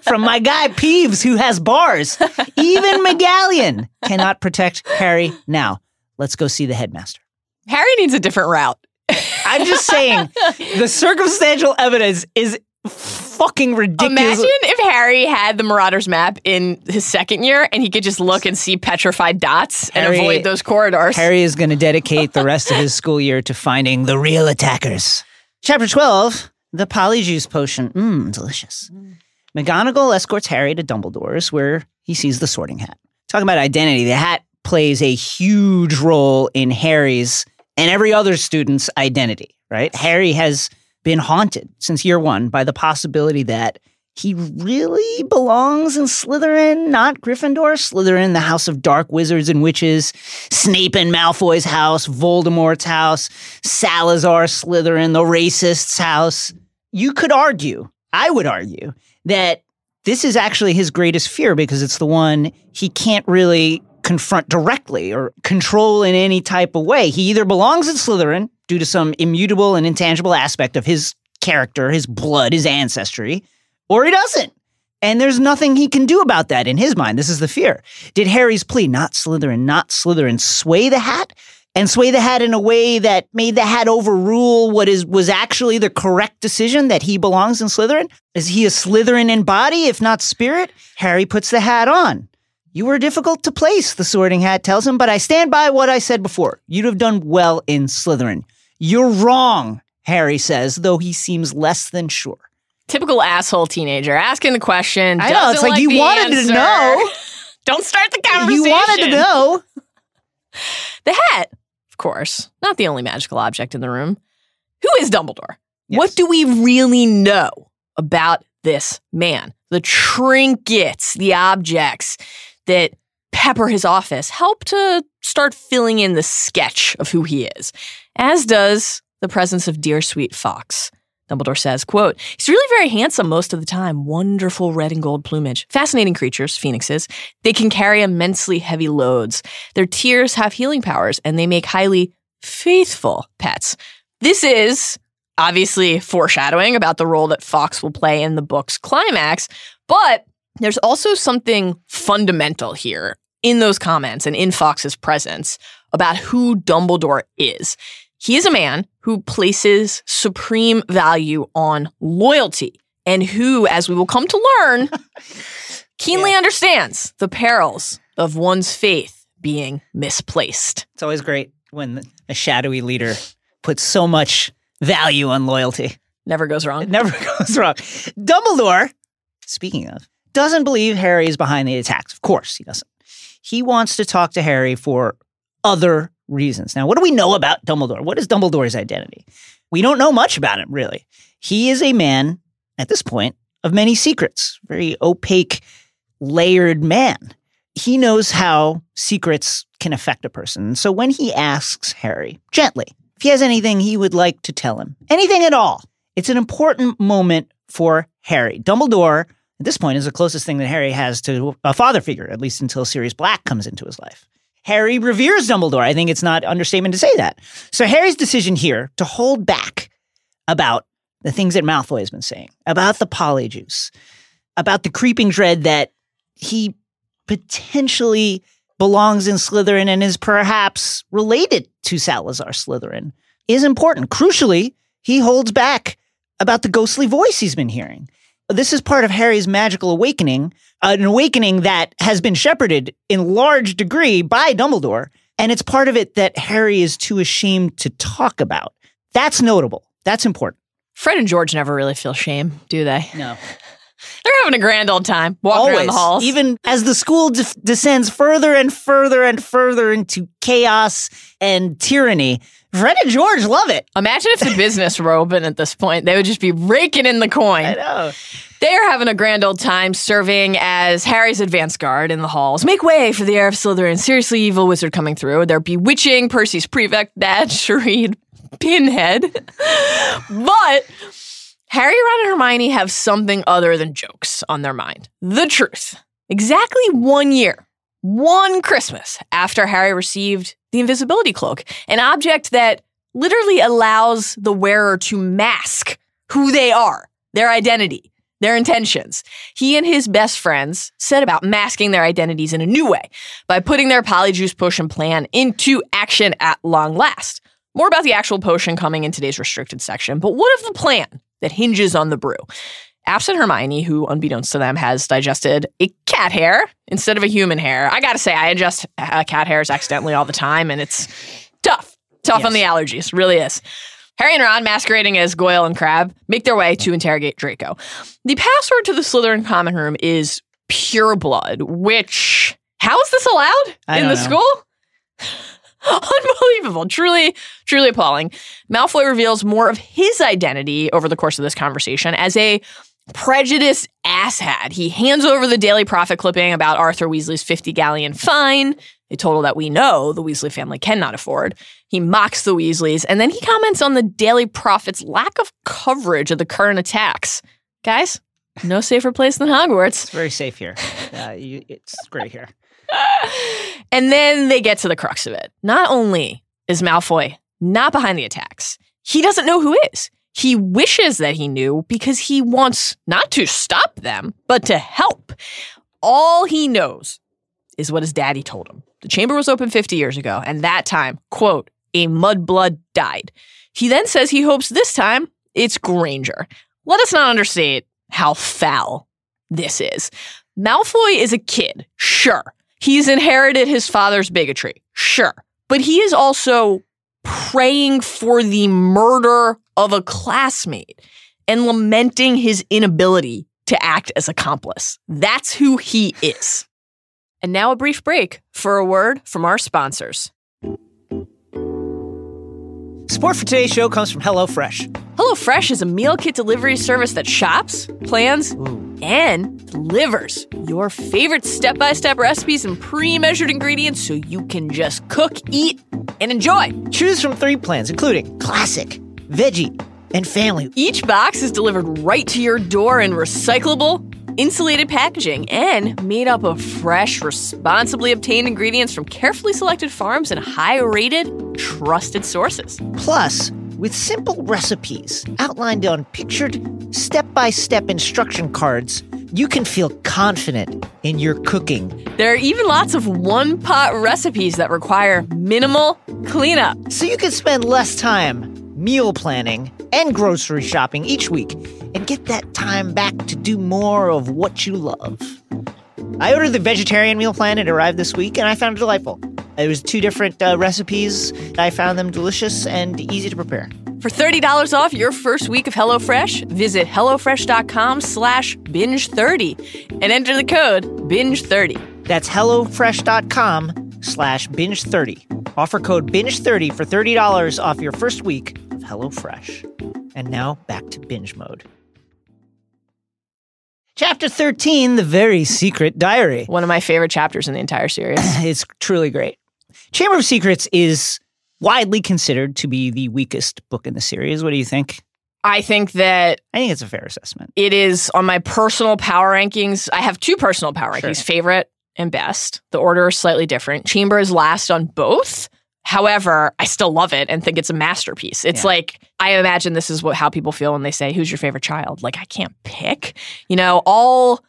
from my guy Peeves, who has bars. Even McGallion cannot protect Harry now. Let's go see the headmaster. Harry needs a different route. I'm just saying, the circumstantial evidence is fucking ridiculous. Imagine if Harry had the Marauders map in his second year and he could just look and see petrified dots Harry, and avoid those corridors. Harry is going to dedicate the rest of his school year to finding the real attackers. Chapter twelve, the Polyjuice Potion. Mmm, delicious. McGonagall escorts Harry to Dumbledore's, where he sees the Sorting Hat. Talking about identity, the hat plays a huge role in Harry's and every other student's identity, right? Harry has been haunted since year one by the possibility that he really belongs in Slytherin, not Gryffindor. Slytherin, the house of dark wizards and witches, Snape and Malfoy's house, Voldemort's house, Salazar Slytherin, the racist's house. You could argue, I would argue, that this is actually his greatest fear because it's the one he can't really confront directly or control in any type of way. He either belongs in Slytherin due to some immutable and intangible aspect of his character, his blood, his ancestry, or he doesn't. And there's nothing he can do about that in his mind. This is the fear. Did Harry's plea, not Slytherin, not Slytherin, sway the hat? And sway the hat in a way that made the hat overrule what is was actually the correct decision that he belongs in Slytherin? Is he a Slytherin in body, if not spirit? Harry puts the hat on. "You were difficult to place," the Sorting Hat tells him, "but I stand by what I said before. You'd have done well in Slytherin." "You're wrong," Harry says, though he seems less than sure. Typical asshole teenager, asking the question. I know, it's like, like you wanted answer. to know. Don't start the conversation. You wanted to know. The hat, of course, not the only magical object in the room. Who is Dumbledore? Yes. What do we really know about this man? The trinkets, the objects that pepper his office help to start filling in the sketch of who he is, as does the presence of dear sweet Fawkes. Dumbledore says, quote, "He's really very handsome most of the time, wonderful red and gold plumage. Fascinating creatures, phoenixes. They can carry immensely heavy loads. Their tears have healing powers, and they make highly faithful pets." This is obviously foreshadowing about the role that Fawkes will play in the book's climax, but there's also something fundamental here in those comments and in Fawkes' presence about who Dumbledore is. He is a man who places supreme value on loyalty and who, as we will come to learn, keenly yeah. understands the perils of one's faith being misplaced. It's always great when a shadowy leader puts so much value on loyalty. Never goes wrong. It never goes wrong. Dumbledore, speaking of, doesn't believe Harry is behind the attacks. Of course he doesn't. He wants to talk to Harry for other reasons. Now, what do we know about Dumbledore? What is Dumbledore's identity? We don't know much about him, really. He is a man, at this point, of many secrets. Very opaque, layered man. He knows how secrets can affect a person. So when he asks Harry, gently, if he has anything he would like to tell him, anything at all, it's an important moment for Harry. Dumbledore, at this point, is the closest thing that Harry has to a father figure, at least until Sirius Black comes into his life. Harry reveres Dumbledore. I think it's not an understatement to say that. So Harry's decision here to hold back about the things that Malfoy has been saying, about the Polyjuice, about the creeping dread that he potentially belongs in Slytherin and is perhaps related to Salazar Slytherin, is important. Crucially, he holds back about the ghostly voice he's been hearing. This is part of Harry's magical awakening, an awakening that has been shepherded in large degree by Dumbledore, and it's part of it that Harry is too ashamed to talk about. That's notable. That's important. Fred and George never really feel shame, do they? No. They're having a grand old time walking Always. around the halls. Even as the school de- descends further and further and further into chaos and tyranny, Fred and George love it. Imagine if the business were open at this point. They would just be raking in the coin. I know. They're having a grand old time serving as Harry's advance guard in the halls. Make way for the heir of Slytherin, seriously evil wizard coming through. They're bewitching Percy's prefect, Badge, Shereed, Pinhead. But Harry, Ron, and Hermione have something other than jokes on their mind. The truth. Exactly one year one Christmas after Harry received the invisibility cloak, an object that literally allows the wearer to mask who they are, their identity, their intentions. He and his best friends set about masking their identities in a new way by putting their Polyjuice Potion plan into action at long last. More about the actual potion coming in today's restricted section, but what of the plan that hinges on the brew? Absent Hermione, who, unbeknownst to them, has digested a cat hair instead of a human hair. I gotta say, I ingest uh, cat hairs accidentally all the time, and it's tough. Tough yes. on the allergies, really is. Harry and Ron, masquerading as Goyle and Crabbe, make their way to interrogate Draco. The password to the Slytherin common room is pure blood, which, how is this allowed I in the know. school? Unbelievable. Truly, truly appalling. Malfoy reveals more of his identity over the course of this conversation as a prejudiced asshat. He hands over the Daily Prophet clipping about Arthur Weasley's fifty galleon fine, a total that we know the Weasley family cannot afford. He mocks the Weasleys, and then he comments on the Daily Prophet's lack of coverage of the current attacks. Guys, no safer place than Hogwarts. It's very safe here. Uh, you, it's great here. And then they get to the crux of it. Not only is Malfoy not behind the attacks, he doesn't know who is. He wishes that he knew because he wants not to stop them, but to help. All he knows is what his daddy told him. The chamber was open fifty years ago, and that time, quote, a mudblood died. He then says he hopes this time it's Granger. Let us not understate how foul this is. Malfoy is a kid, sure. He's inherited his father's bigotry, sure. But he is also praying for the murder of a classmate and lamenting his inability to act as accomplice. That's who he is. And now a brief break for a word from our sponsors. Support for today's show comes from HelloFresh. HelloFresh is a meal kit delivery service that shops, plans, Ooh. and delivers your favorite step-by-step recipes and pre-measured ingredients so you can just cook, eat, and enjoy. Choose from three plans, including classic, veggie, and family. Each box is delivered right to your door in recyclable, insulated packaging and made up of fresh, responsibly obtained ingredients from carefully selected farms and high-rated, trusted sources. Plus, with simple recipes outlined on pictured step-by-step instruction cards, you can feel confident in your cooking. There are even lots of one-pot recipes that require minimal cleanup, so you can spend less time meal planning and grocery shopping each week and get that time back to do more of what you love. I ordered the vegetarian meal plan. It arrived this week, and I found it delightful. It was two different uh, recipes. I found them delicious and easy to prepare. For thirty dollars off your first week of HelloFresh, visit HelloFresh.com slash binge30 and enter the code binge thirty. That's HelloFresh.com slash binge30. Offer code binge thirty for thirty dollars off your first week of HelloFresh. And now back to Binge Mode. Chapter thirteen, The Very Secret Diary. One of my favorite chapters in the entire series. It's truly great. Chamber of Secrets is widely considered to be the weakest book in the series. What do you think? I think that... I think it's a fair assessment. It is on my personal power rankings. I have two personal power sure. rankings, favorite and best. The order is slightly different. Chamber is last on both. However, I still love it and think it's a masterpiece. It's yeah. like, I imagine this is what how people feel when they say, who's your favorite child? Like, I can't pick. You know, all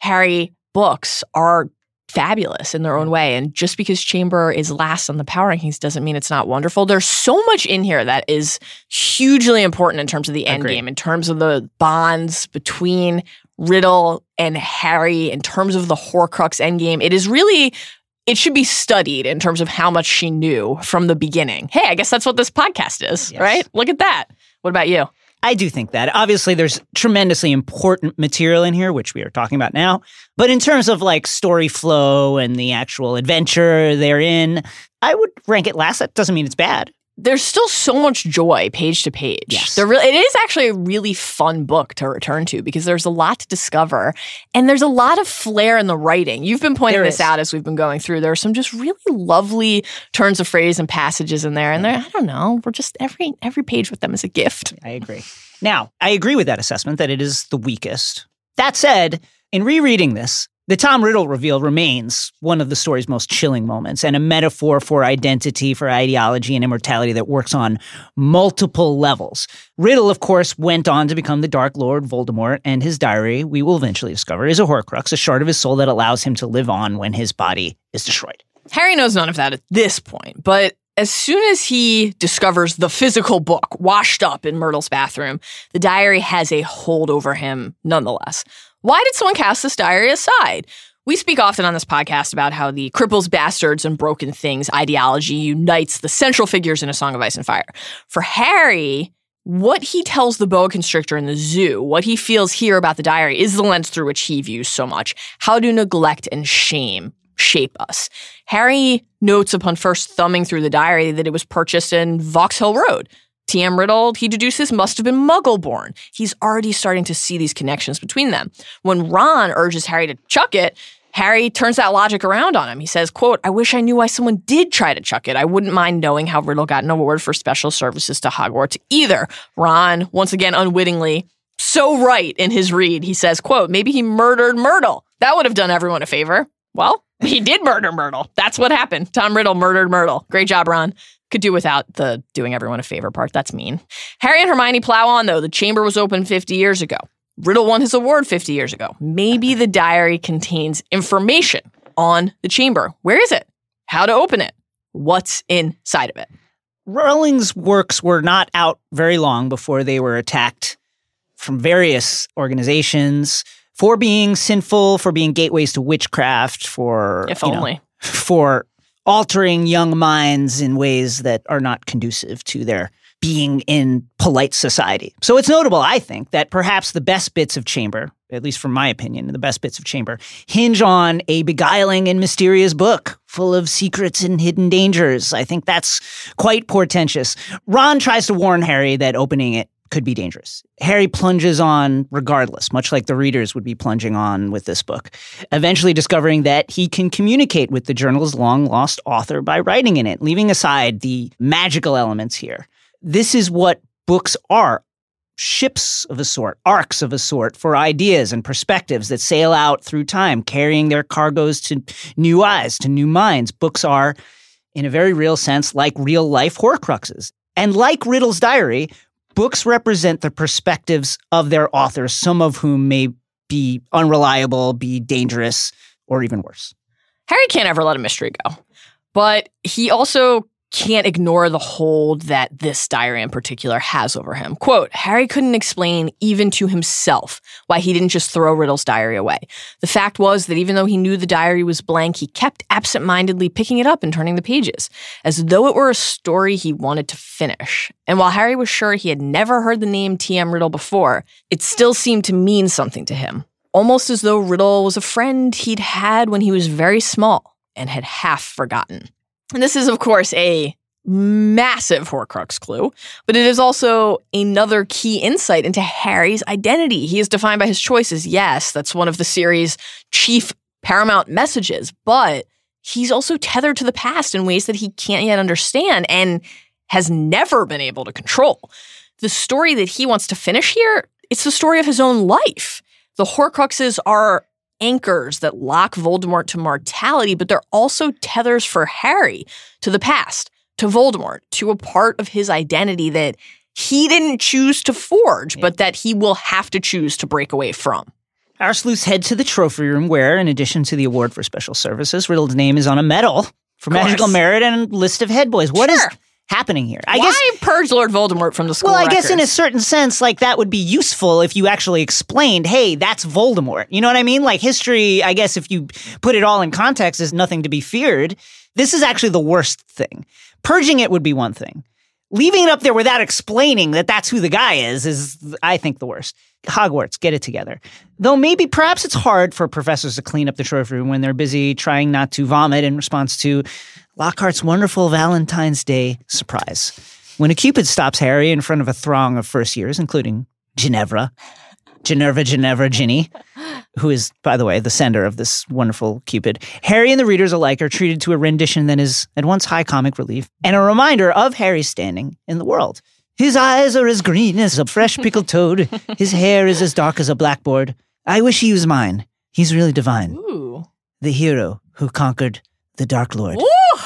Harry books are fabulous in their own way. And just because Chamber is last on the power rankings doesn't mean it's not wonderful. There's so much in here that is hugely important in terms of the end Agreed. game, in terms of the bonds between Riddle and Harry, in terms of the Horcrux endgame. It is really... It should be studied in terms of how much she knew from the beginning. Hey, I guess that's what this podcast is, yes. right? Look at that. What about you? I do think that. Obviously, there's tremendously important material in here, which we are talking about now. But in terms of like story flow and the actual adventure they're in, I would rank it last. That doesn't mean it's bad. There's still so much joy page to page. Yes. Re- it is actually a really fun book to return to because there's a lot to discover and there's a lot of flair in the writing. You've been pointing there this is. out as we've been going through. There are some just really lovely turns of phrase and passages in there. And they're, I don't know, we're just every every page with them is a gift. I agree. Now, I agree with that assessment that it is the weakest. That said, in rereading this, The Tom Riddle reveal remains one of the story's most chilling moments and a metaphor for identity, for ideology, and immortality that works on multiple levels. Riddle, of course, went on to become the Dark Lord Voldemort, and his diary, we will eventually discover, is a Horcrux, a shard of his soul that allows him to live on when his body is destroyed. Harry knows none of that at this point, but as soon as he discovers the physical book washed up in Myrtle's bathroom, the diary has a hold over him nonetheless. Why did someone cast this diary aside? We speak often on this podcast about how the Cripples, Bastards, and Broken Things ideology unites the central figures in A Song of Ice and Fire. For Harry, what he tells the boa constrictor in the zoo, what he feels here about the diary, is the lens through which he views so much. How do neglect and shame shape us? Harry notes upon first thumbing through the diary that it was purchased in Vauxhall Road. T M Riddle, he deduces, must have been Muggle-born. He's already starting to see these connections between them. When Ron urges Harry to chuck it, Harry turns that logic around on him. He says, quote, I wish I knew why someone did try to chuck it. I wouldn't mind knowing how Riddle got an award for special services to Hogwarts either. Ron, once again unwittingly, so right in his read. He says, quote, maybe he murdered Myrtle. That would have done everyone a favor. Well, he did murder Myrtle. That's what happened. Tom Riddle murdered Myrtle. Great job, Ron. Could do without the doing everyone a favor part. That's mean. Harry and Hermione plow on, though. The chamber was open fifty years ago. Riddle won his award fifty years ago. Maybe the diary contains information on the chamber. Where is it? How to open it? What's inside of it? Rowling's works were not out very long before they were attacked from various organizations for being sinful, for being gateways to witchcraft, for... If only. You know, for... altering young minds in ways that are not conducive to their being in polite society. So it's notable, I think, that perhaps the best bits of Chamber, at least from my opinion, the best bits of Chamber, hinge on a beguiling and mysterious book full of secrets and hidden dangers. I think that's quite portentous. Ron tries to warn Harry that opening it could be dangerous. Harry plunges on regardless, much like the readers would be plunging on with this book, eventually discovering that he can communicate with the journal's long-lost author by writing in it, leaving aside the magical elements here. This is what books are, ships of a sort, arcs of a sort, for ideas and perspectives that sail out through time, carrying their cargoes to new eyes, to new minds. Books are, in a very real sense, like real-life Horcruxes. And like Riddle's diary, books represent the perspectives of their authors, some of whom may be unreliable, be dangerous, or even worse. Harry can't ever let a mystery go, but he also can't ignore the hold that this diary in particular has over him. Quote, Harry couldn't explain even to himself why he didn't just throw Riddle's diary away. The fact was that even though he knew the diary was blank, he kept absentmindedly picking it up and turning the pages, as though it were a story he wanted to finish. And while Harry was sure he had never heard the name T M Riddle before, it still seemed to mean something to him, almost as though Riddle was a friend he'd had when he was very small and had half forgotten. And this is, of course, a massive Horcrux clue, but it is also another key insight into Harry's identity. He is defined by his choices. Yes, that's one of the series' chief paramount messages, but he's also tethered to the past in ways that he can't yet understand and has never been able to control. The story that he wants to finish here, it's the story of his own life. The Horcruxes are anchors that lock Voldemort to mortality, but they're also tethers for Harry to the past, to Voldemort, to a part of his identity that he didn't choose to forge, but that he will have to choose to break away from. Our sleuths head to the trophy room where, in addition to the award for special services, Riddle's name is on a medal for magical merit and a list of head boys. What sure. is... happening here? I Why guess, purge Lord Voldemort from the school Well, I records? Guess in a certain sense, like, that would be useful if you actually explained, hey, that's Voldemort. You know what I mean? Like, history, I guess, if you put it all in context, is nothing to be feared. This is actually the worst thing. Purging it would be one thing. Leaving it up there without explaining that that's who the guy is is, I think, the worst. Hogwarts, get it together. Though maybe perhaps it's hard for professors to clean up the trophy room when they're busy trying not to vomit in response to Lockhart's wonderful Valentine's Day surprise. When a Cupid stops Harry in front of a throng of first years, including Ginevra, Ginevra, Ginevra, Ginny, who is, by the way, the sender of this wonderful Cupid, Harry and the readers alike are treated to a rendition that is at once high comic relief and a reminder of Harry's standing in the world. His eyes are as green as a fresh pickled toad. His hair is as dark as a blackboard. I wish he was mine. He's really divine. Ooh. The hero who conquered the Dark Lord. Ooh.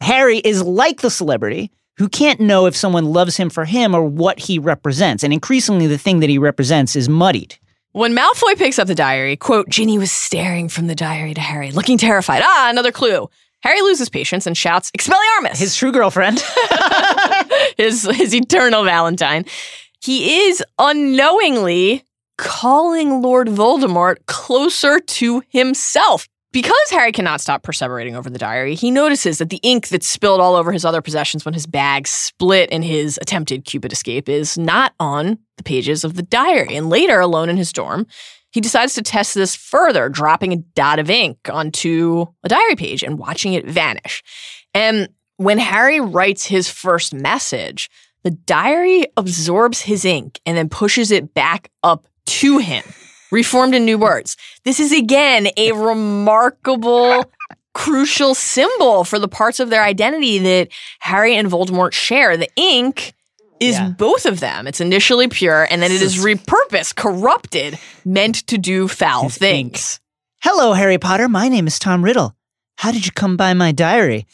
Harry is like the celebrity who can't know if someone loves him for him or what he represents. And increasingly, the thing that he represents is muddied. When Malfoy picks up the diary, quote, Ginny was staring from the diary to Harry, looking terrified. Ah, another clue. Harry loses patience and shouts, Expelliarmus! His true girlfriend. his, his eternal Valentine. He is unknowingly calling Lord Voldemort closer to himself. Because Harry cannot stop perseverating over the diary, he notices that the ink that's spilled all over his other possessions when his bag split in his attempted Cupid escape is not on the pages of the diary. And later, alone in his dorm, he decides to test this further, dropping a dot of ink onto a diary page and watching it vanish. And when Harry writes his first message, the diary absorbs his ink and then pushes it back up to him, reformed in new words. This is, again, a remarkable, crucial symbol for the parts of their identity that Harry and Voldemort share. The ink is yeah. both of them. It's initially pure, and then it is repurposed, corrupted, meant to do foul it's things. Ink. Hello, Harry Potter. My name is Tom Riddle. How did you come by my diary?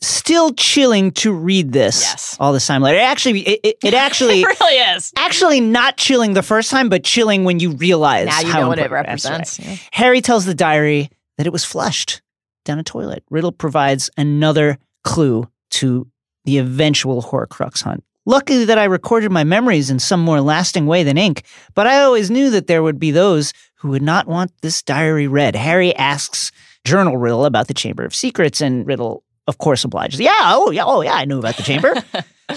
Still chilling to read this yes. all this time later. It actually, it, it, it actually it really is. Actually not chilling the first time, but chilling when you realize now you how know what it represents. Right. Yeah. Harry tells the diary that it was flushed down a toilet. Riddle provides another clue to the eventual Horcrux hunt. Luckily that I recorded my memories in some more lasting way than ink, but I always knew that there would be those who would not want this diary read. Harry asks Journal Riddle about the Chamber of Secrets, and Riddle of course obliges. Yeah, oh yeah, oh yeah, I knew about the chamber. I,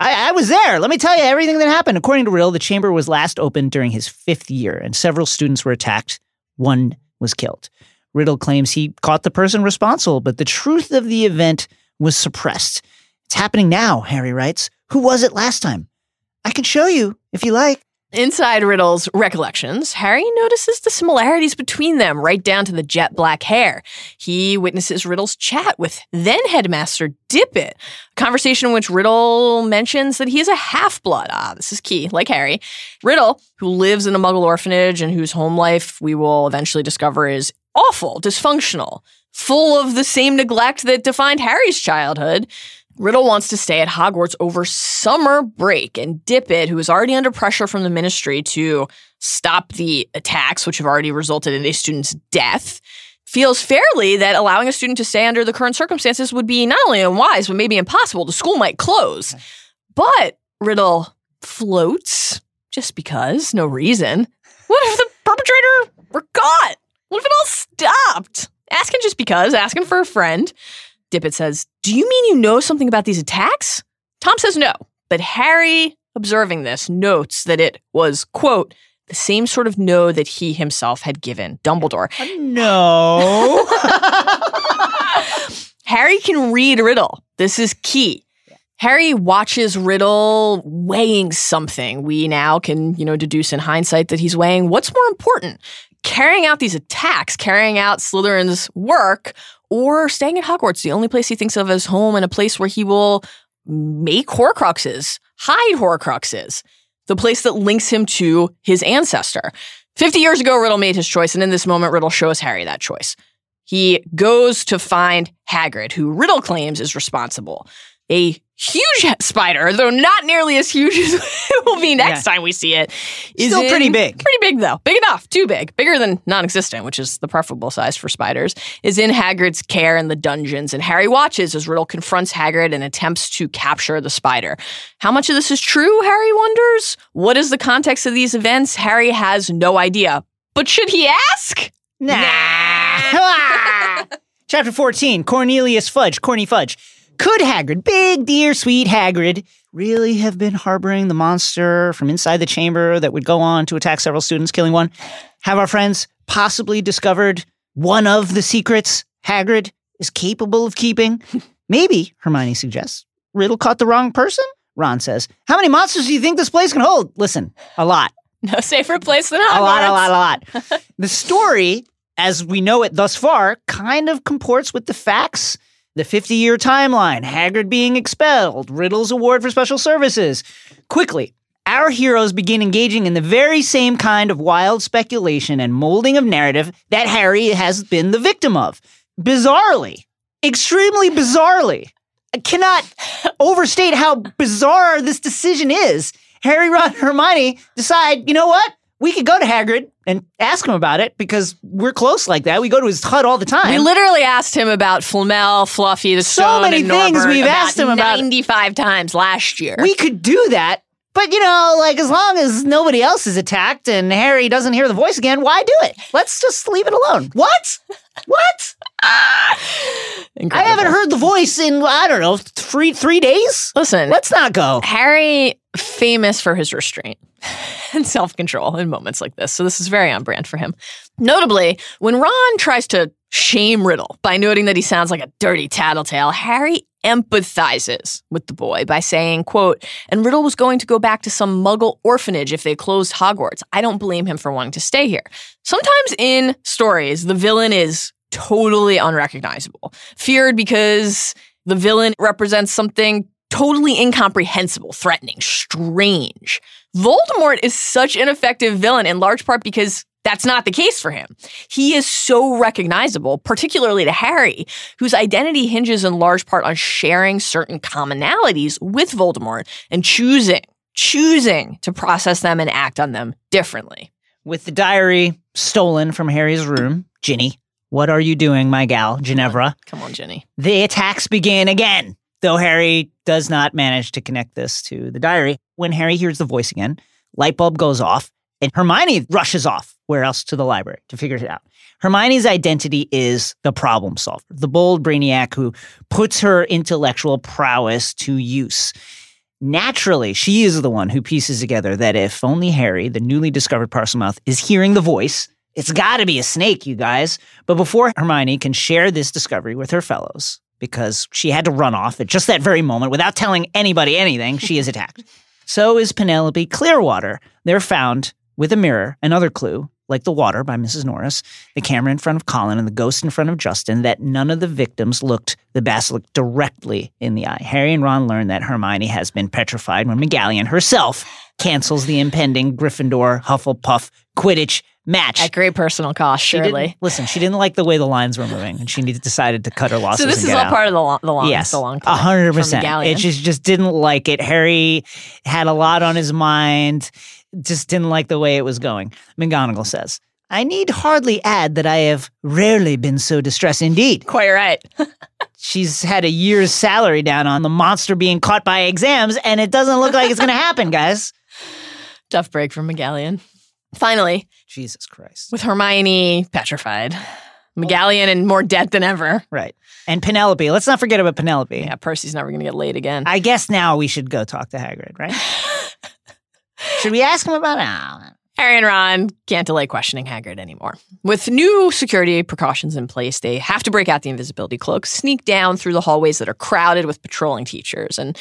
I was there. Let me tell you everything that happened. According to Riddle, the chamber was last opened during his fifth year, and several students were attacked. One was killed. Riddle claims he caught the person responsible, but the truth of the event was suppressed. It's happening now, Harry writes. Who was it last time? I can show you, if you like. Inside Riddle's recollections, Harry notices the similarities between them, right down to the jet black hair. He witnesses Riddle's chat with then-headmaster Dippet, a conversation in which Riddle mentions that he is a half-blood. Ah, this is key, like Harry. Riddle, who lives in a muggle orphanage and whose home life we will eventually discover is awful, dysfunctional, full of the same neglect that defined Harry's childhood. Riddle wants to stay at Hogwarts over summer break, and Dippet, who is already under pressure from the Ministry to stop the attacks, which have already resulted in a student's death, feels fairly that allowing a student to stay under the current circumstances would be not only unwise, but maybe impossible. The school might close. But Riddle floats, just because, no reason. What if the perpetrator were caught? What if it all stopped? Asking just because, asking for a friend. Dippet says, do you mean you know something about these attacks? Tom says no, but Harry, observing this, notes that it was, quote, the same sort of no that he himself had given Dumbledore. Uh, no. Harry can read Riddle. This is key. Yeah. Harry watches Riddle weighing something. We now can, you know, deduce in hindsight that he's weighing what's more important, carrying out these attacks, carrying out Slytherin's work, or staying at Hogwarts, the only place he thinks of as home and a place where he will make Horcruxes, hide Horcruxes, the place that links him to his ancestor. fifty years ago, Riddle made his choice, and in this moment, Riddle shows Harry that choice. He goes to find Hagrid, who Riddle claims is responsible. A huge spider, though not nearly as huge as it will be next yeah. time we see it. Is Still in, pretty big. Pretty big, though. Big enough. Too big. Bigger than non-existent, which is the preferable size for spiders, is in Hagrid's care in the dungeons. And Harry watches as Riddle confronts Hagrid and attempts to capture the spider. How much of this is true, Harry wonders? What is the context of these events? Harry has no idea. But should he ask? Nah. nah. Chapter fourteen, Cornelius Fudge. Corny Fudge. Could Hagrid, big, dear, sweet Hagrid, really have been harboring the monster from inside the chamber that would go on to attack several students, killing one? Have our friends possibly discovered one of the secrets Hagrid is capable of keeping? Maybe, Hermione suggests, Riddle caught the wrong person? Ron says, how many monsters do you think this place can hold? Listen, a lot. No safer place than Hogwarts. A lot, a lot, a lot. The story, as we know it thus far, kind of comports with the facts. The fifty-year timeline, Hagrid being expelled, Riddle's award for special services. Quickly, our heroes begin engaging in the very same kind of wild speculation and molding of narrative that Harry has been the victim of. Bizarrely. Extremely bizarrely. I cannot overstate how bizarre this decision is. Harry, Ron, and Hermione decide, you know what? We could go to Hagrid and ask him about it because we're close like that. We go to his hut all the time. We literally asked him about Flamel, Fluffy, the so Stone, many and things Norbert we've asked him about ninety-five times last year. We could do that, but you know, like as long as nobody else is attacked and Harry doesn't hear the voice again, why do it? Let's just leave it alone. What? What? Ah! I haven't heard the voice in, I don't know, three three days? Listen. Let's not go. Harry, famous for his restraint and self-control in moments like this. So this is very on brand for him. Notably, when Ron tries to shame Riddle by noting that he sounds like a dirty tattletale, Harry empathizes with the boy by saying, quote, and Riddle was going to go back to some muggle orphanage if they closed Hogwarts. I don't blame him for wanting to stay here. Sometimes in stories, the villain is totally unrecognizable, feared because the villain represents something totally incomprehensible, threatening, strange. Voldemort is such an effective villain in large part because that's not the case for him. He is so recognizable, particularly to Harry, whose identity hinges in large part on sharing certain commonalities with Voldemort and choosing, choosing to process them and act on them differently. With the diary stolen from Harry's room, Ginny, what are you doing, my gal, Ginevra? Come on, come on, Ginny. The attacks begin again, though Harry does not manage to connect this to the diary. When Harry hears the voice again, light bulb goes off, and Hermione rushes off, where else, to the library to figure it out. Hermione's identity is the problem solver, the bold brainiac who puts her intellectual prowess to use. Naturally, she is the one who pieces together that if only Harry, the newly discovered Parselmouth, is hearing the voice— it's got to be a snake, you guys. But before Hermione can share this discovery with her fellows, because she had to run off at just that very moment without telling anybody anything, she is attacked. So is Penelope Clearwater. They're found with a mirror, another clue, like the water by Missus Norris, the camera in front of Colin and the ghost in front of Justin, that none of the victims looked the basilisk directly in the eye. Harry and Ron learn that Hermione has been petrified when McGallion herself cancels the impending Gryffindor, Hufflepuff, Quidditch match. At great personal cost, she surely. Listen, she didn't like the way the lines were moving, and she needed, decided to cut her losses. So this and is all out. Part of the, lo- the long, yes, the long time. Yes, one hundred percent. It just, just didn't like it. Harry had a lot on his mind, just didn't like the way it was going. McGonagall says, I need hardly add that I have rarely been so distressed indeed. Quite right. She's had a year's salary down on the monster being caught by exams, and it doesn't look like it's going to happen, guys. Tough break from McGallion. Finally, Jesus Christ, with Hermione petrified, McGallion in more debt than ever. Right. And Penelope. Let's not forget about Penelope. Yeah, Percy's never going to get laid again. I guess now we should go talk to Hagrid, right? Should we ask him about it? Harry and Ron can't delay questioning Hagrid anymore. With new security precautions in place, they have to break out the invisibility cloak, sneak down through the hallways that are crowded with patrolling teachers. And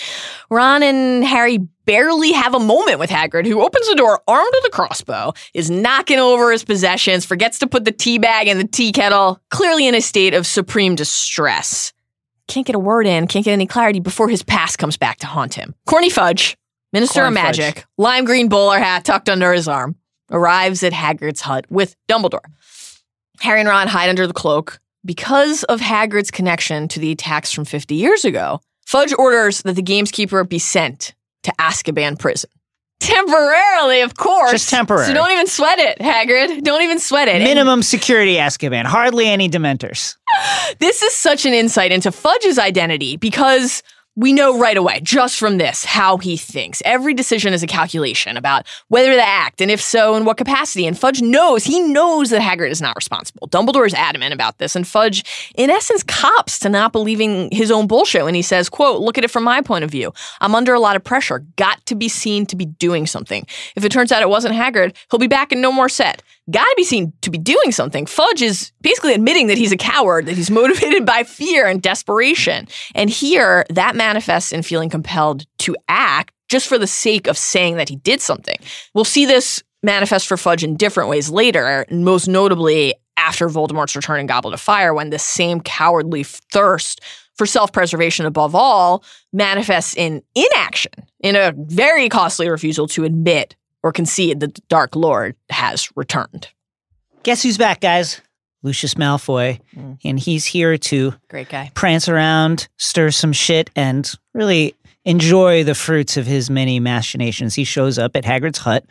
Ron and Harry barely have a moment with Hagrid, who opens the door armed with a crossbow, is knocking over his possessions, forgets to put the tea bag in the tea kettle, clearly in a state of supreme distress. Can't get a word in, can't get any clarity before his past comes back to haunt him. Corny Fudge, Minister Corn of Magic, Fudge, lime green bowler hat tucked under his arm, arrives at Hagrid's hut with Dumbledore. Harry and Ron hide under the cloak. Because of Hagrid's connection to the attacks from fifty years ago, Fudge orders that the gameskeeper be sent to Azkaban prison. Temporarily, of course. Just temporary. So don't even sweat it, Hagrid. Don't even sweat it. Minimum and security Azkaban. Hardly any Dementors. This is such an insight into Fudge's identity because we know right away, just from this, how he thinks. Every decision is a calculation about whether to act, and if so, in what capacity. And Fudge knows, he knows that Hagrid is not responsible. Dumbledore is adamant about this, and Fudge, in essence, cops to not believing his own bullshit when he says, quote, look at it from my point of view. I'm under a lot of pressure. Got to be seen to be doing something. If it turns out it wasn't Hagrid, he'll be back and no more said. Gotta be seen to be doing something. Fudge is basically admitting that he's a coward, that he's motivated by fear and desperation. And here, that manifests in feeling compelled to act just for the sake of saying that he did something. We'll see this manifest for Fudge in different ways later, most notably after Voldemort's return in Goblet of Fire, when the same cowardly thirst for self-preservation above all manifests in inaction in a very costly refusal to admit or concede that the Dark Lord has returned. Guess who's back, guys? Lucius Malfoy, mm. and he's here to Great guy. prance around, stir some shit, and really enjoy the fruits of his many machinations. He shows up at Hagrid's hut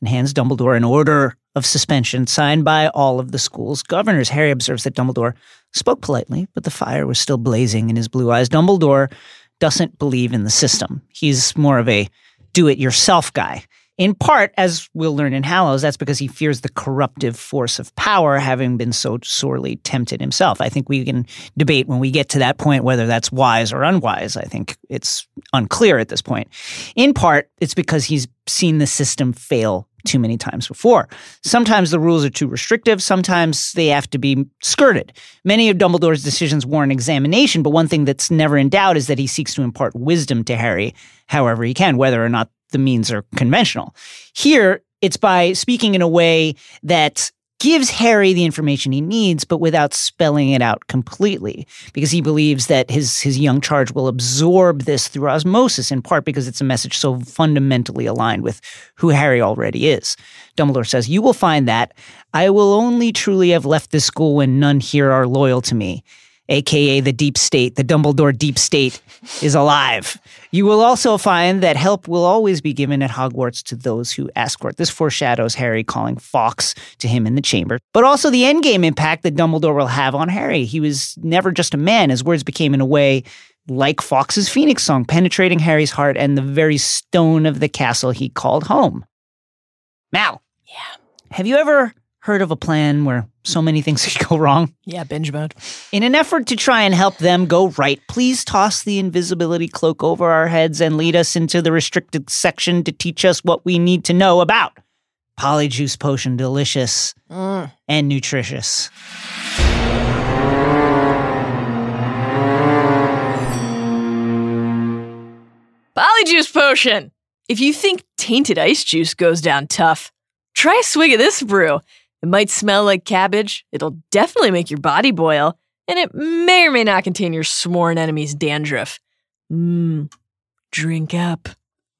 and hands Dumbledore an order of suspension signed by all of the school's governors. Harry observes that Dumbledore spoke politely, but the fire was still blazing in his blue eyes. Dumbledore doesn't believe in the system. He's more of a do-it-yourself guy. In part, as we'll learn in Hallows, that's because he fears the corruptive force of power, having been so sorely tempted himself. I think we can debate when we get to that point whether that's wise or unwise. I think it's unclear at this point. In part, it's because he's seen the system fail too many times before. Sometimes the rules are too restrictive. Sometimes they have to be skirted. Many of Dumbledore's decisions warrant examination, but one thing that's never in doubt is that he seeks to impart wisdom to Harry however he can, whether or not the means are conventional. Here, it's by speaking in a way that gives Harry the information he needs, but without spelling it out completely, because he believes that his his young charge will absorb this through osmosis, in part because it's a message so fundamentally aligned with who Harry already is. Dumbledore says, "You will find that I will only truly have left this school when none here are loyal to me, a k a the deep state. The Dumbledore deep state is alive. You will also find that help will always be given at Hogwarts to those who ask for it." This foreshadows Harry calling Fawkes to him in the chamber, but also the endgame impact that Dumbledore will have on Harry. He was never just a man. His words became, in a way, like Fawkes' Phoenix song, penetrating Harry's heart and the very stone of the castle he called home. Mal, yeah. Have you ever heard of a plan where so many things could go wrong? Yeah, binge mode. In an effort to try and help them go right, please toss the invisibility cloak over our heads and lead us into the restricted section to teach us what we need to know about Polyjuice Potion, delicious mm. and nutritious. Polyjuice Potion. If you think tainted ice juice goes down tough, try a swig of this brew. It might smell like cabbage, it'll definitely make your body boil, and it may or may not contain your sworn enemy's dandruff. Mmm, drink up.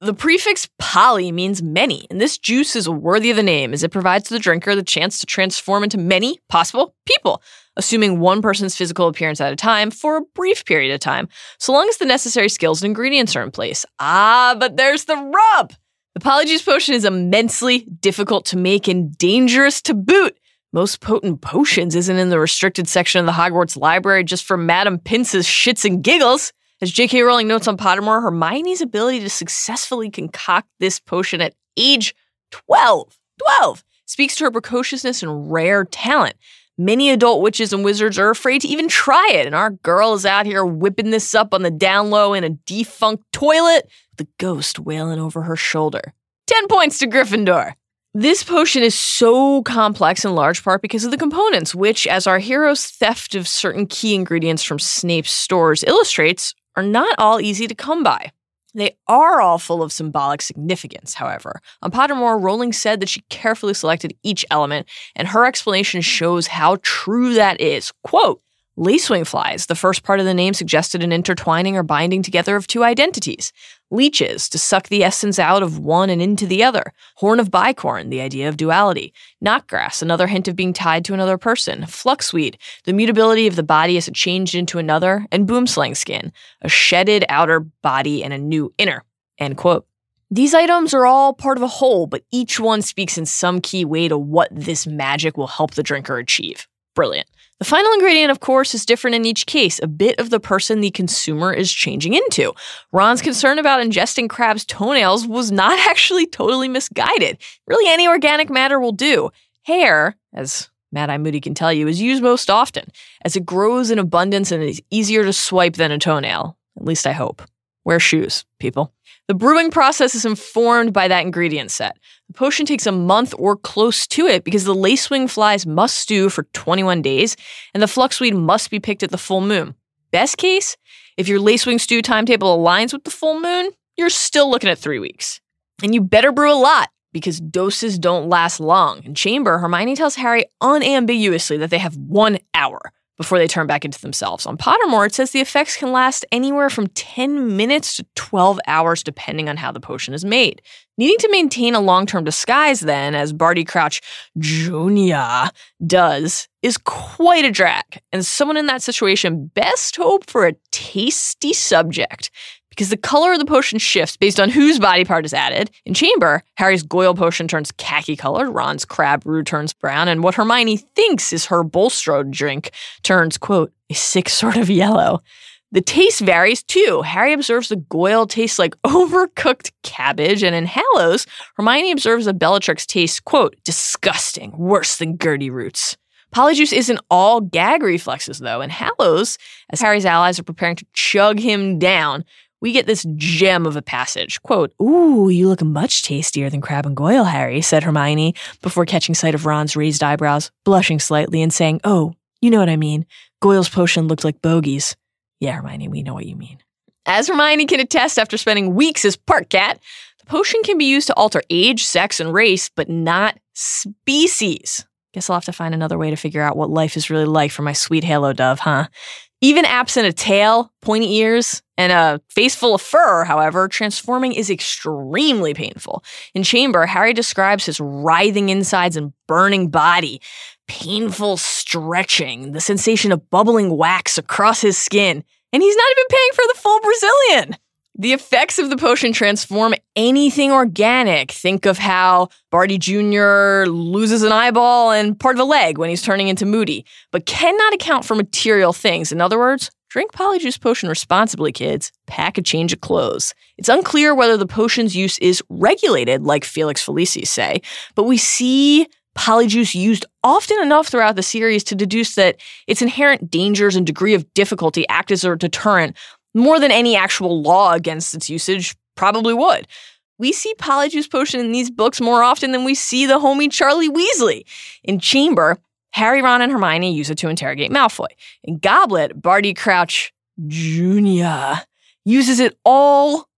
The prefix poly means many, and this juice is worthy of the name as it provides the drinker the chance to transform into many possible people, assuming one person's physical appearance at a time for a brief period of time, so long as the necessary skills and ingredients are in place. Ah, but there's the rub! The Polyjuice Potion is immensely difficult to make and dangerous to boot. Most Potent Potions isn't in the restricted section of the Hogwarts Library just for Madame Pince's shits and giggles. As J K. Rowling notes on Pottermore, Hermione's ability to successfully concoct this potion at age twelve, twelve, speaks to her precociousness and rare talent. Many adult witches and wizards are afraid to even try it, and our girl is out here whipping this up on the down low in a defunct toilet, the ghost wailing over her shoulder. Ten points to Gryffindor. This potion is so complex in large part because of the components, which, as our hero's theft of certain key ingredients from Snape's stores illustrates, are not all easy to come by. They are all full of symbolic significance, however. On Pottermore, Rowling said that she carefully selected each element, and her explanation shows how true that is. Quote, "Lacewing flies, the first part of the name suggested an intertwining or binding together of two identities. Leeches, to suck the essence out of one and into the other. Horn of Bicorn, the idea of duality. Knotgrass, another hint of being tied to another person. Fluxweed, the mutability of the body as it changed into another. And boomslang skin, a shedded outer body and a new inner." End quote. These items are all part of a whole, but each one speaks in some key way to what this magic will help the drinker achieve. Brilliant. The final ingredient, of course, is different in each case, a bit of the person the consumer is changing into. Ron's concern about ingesting crab's toenails was not actually totally misguided. Really, any organic matter will do. Hair, as Mad-Eye Moody can tell you, is used most often, as it grows in abundance and is easier to swipe than a toenail. At least I hope. Wear shoes, people. The brewing process is informed by that ingredient set. The potion takes a month or close to it because the lacewing flies must stew for twenty-one days and the fluxweed must be picked at the full moon. Best case, if your lacewing stew timetable aligns with the full moon, you're still looking at three weeks. And you better brew a lot because doses don't last long. In chamber, Hermione tells Harry unambiguously that they have one hour. before they turn back into themselves. On Pottermore, it says the effects can last anywhere from ten minutes to twelve hours, depending on how the potion is made. Needing to maintain a long-term disguise, then, as Barty Crouch Junior does, is quite a drag, and someone in that situation best hope for a tasty subject, because the color of the potion shifts based on whose body part is added. In Chamber, Harry's Goyle potion turns khaki-colored, Ron's Crab Brew turns brown, and what Hermione thinks is her Bulstrode drink turns, quote, a sick sort of yellow. The taste varies, too. Harry observes the Goyle tastes like overcooked cabbage, and in Hallows, Hermione observes that Bellatrix tastes, quote, disgusting, worse than Gertie Roots. Polyjuice isn't all gag reflexes, though. In Hallows, as Harry's allies are preparing to chug him down, we get this gem of a passage. Quote, "Ooh, you look much tastier than Crab and Goyle, Harry," said Hermione, before catching sight of Ron's raised eyebrows, blushing slightly and saying, "Oh, you know what I mean. Goyle's potion looked like bogies." Yeah, Hermione, we know what you mean. As Hermione can attest after spending weeks as park cat, the potion can be used to alter age, sex, and race, but not species. Guess I'll have to find another way to figure out what life is really like for my sweet halo dove, huh? Even absent a tail, pointy ears, and a face full of fur, however, transforming is extremely painful. In Chamber, Harry describes his writhing insides and burning body, painful stretching, the sensation of bubbling wax across his skin, and he's not even paying for the full Brazilian. The effects of the potion transform anything organic. Think of how Barty Junior loses an eyeball and part of a leg when he's turning into Moody, but cannot account for material things. In other words, drink Polyjuice Potion responsibly, kids. Pack a change of clothes. It's unclear whether the potion's use is regulated, like Felix Felicis say, but we see Polyjuice used often enough throughout the series to deduce that its inherent dangers and degree of difficulty act as a deterrent more than any actual law against its usage probably would. We see Polyjuice Potion in these books more often than we see the homie Charlie Weasley. In Chamber, Harry, Ron, and Hermione use it to interrogate Malfoy. In Goblet, Barty Crouch Junior uses it all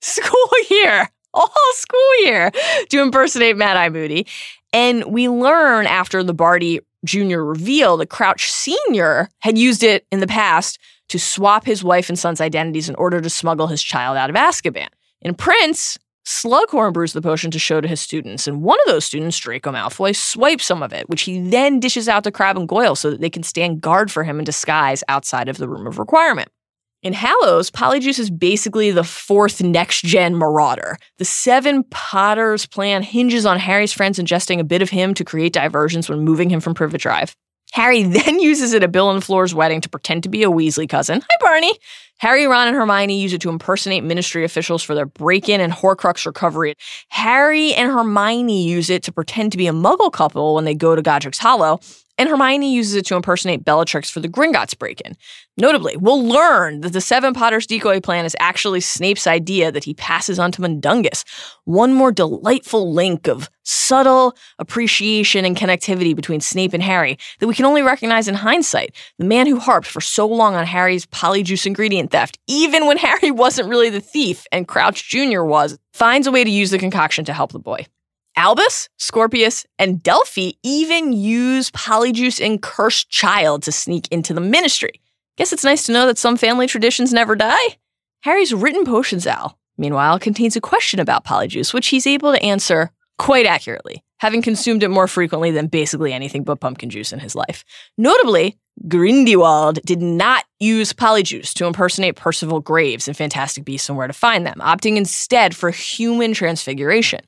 school year, all school year, to impersonate Mad-Eye Moody. And we learn after the Barty Junior reveal that Crouch Senior had used it in the past to swap his wife and son's identities in order to smuggle his child out of Azkaban. In Prince, Slughorn brews the potion to show to his students, and one of those students, Draco Malfoy, swipes some of it, which he then dishes out to Crabbe and Goyle so that they can stand guard for him in disguise outside of the Room of Requirement. In Hallows, Polyjuice is basically the fourth next-gen marauder. The Seven Potters plan hinges on Harry's friends ingesting a bit of him to create diversions when moving him from Privet Drive. Harry then uses it at Bill and Fleur's wedding to pretend to be a Weasley cousin. Hi, Barney! Harry, Ron, and Hermione use it to impersonate ministry officials for their break-in and Horcrux recovery. Harry and Hermione use it to pretend to be a Muggle couple when they go to Godric's Hollow, and Hermione uses it to impersonate Bellatrix for the Gringotts break-in. Notably, we'll learn that the Seven Potters decoy plan is actually Snape's idea that he passes on to Mundungus. One more delightful link of subtle appreciation and connectivity between Snape and Harry that we can only recognize in hindsight. The man who harped for so long on Harry's Polyjuice ingredient theft, even when Harry wasn't really the thief and Crouch Junior was, finds a way to use the concoction to help the boy. Albus, Scorpius, and Delphi even use Polyjuice and Cursed Child to sneak into the Ministry. Guess it's nice to know that some family traditions never die. Harry's written potions owl, meanwhile, contains a question about Polyjuice, which he's able to answer quite accurately, having consumed it more frequently than basically anything but pumpkin juice in his life. Notably, Grindelwald did not use Polyjuice to impersonate Percival Graves in Fantastic Beasts and Where to Find Them, opting instead for human transfiguration.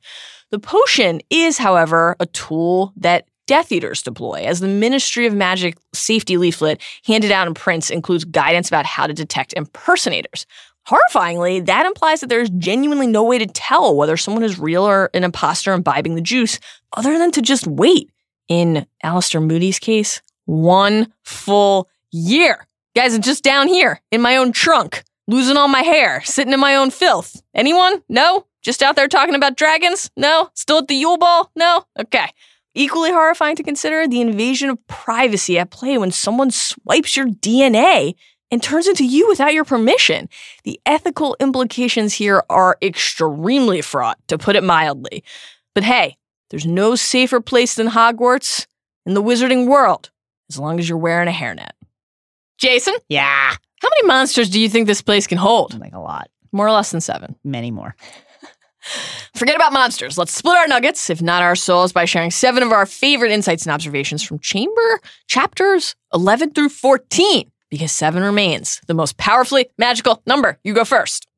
The potion is, however, a tool that Death Eaters deploy, as the Ministry of Magic safety leaflet handed out in Prince includes guidance about how to detect impersonators. Horrifyingly, that implies that there's genuinely no way to tell whether someone is real or an imposter imbibing the juice, other than to just wait. In Alistair Moody's case, one full year. Guys, I'm just down here, in my own trunk, losing all my hair, sitting in my own filth. Anyone? No? Just out there talking about dragons? No? Still at the Yule Ball? No? Okay. Equally horrifying to consider, the invasion of privacy at play when someone swipes your D N A and turns into you without your permission. The ethical implications here are extremely fraught, to put it mildly. But hey, there's no safer place than Hogwarts in the wizarding world, as long as you're wearing a hairnet. Jason? Yeah? How many monsters do you think this place can hold? Like a lot. More or less than seven. Many more. Forget about monsters. Let's split our nuggets, if not our souls, by sharing seven of our favorite insights and observations from chamber chapters eleven through fourteen, because seven remains the most powerfully magical number. You go first.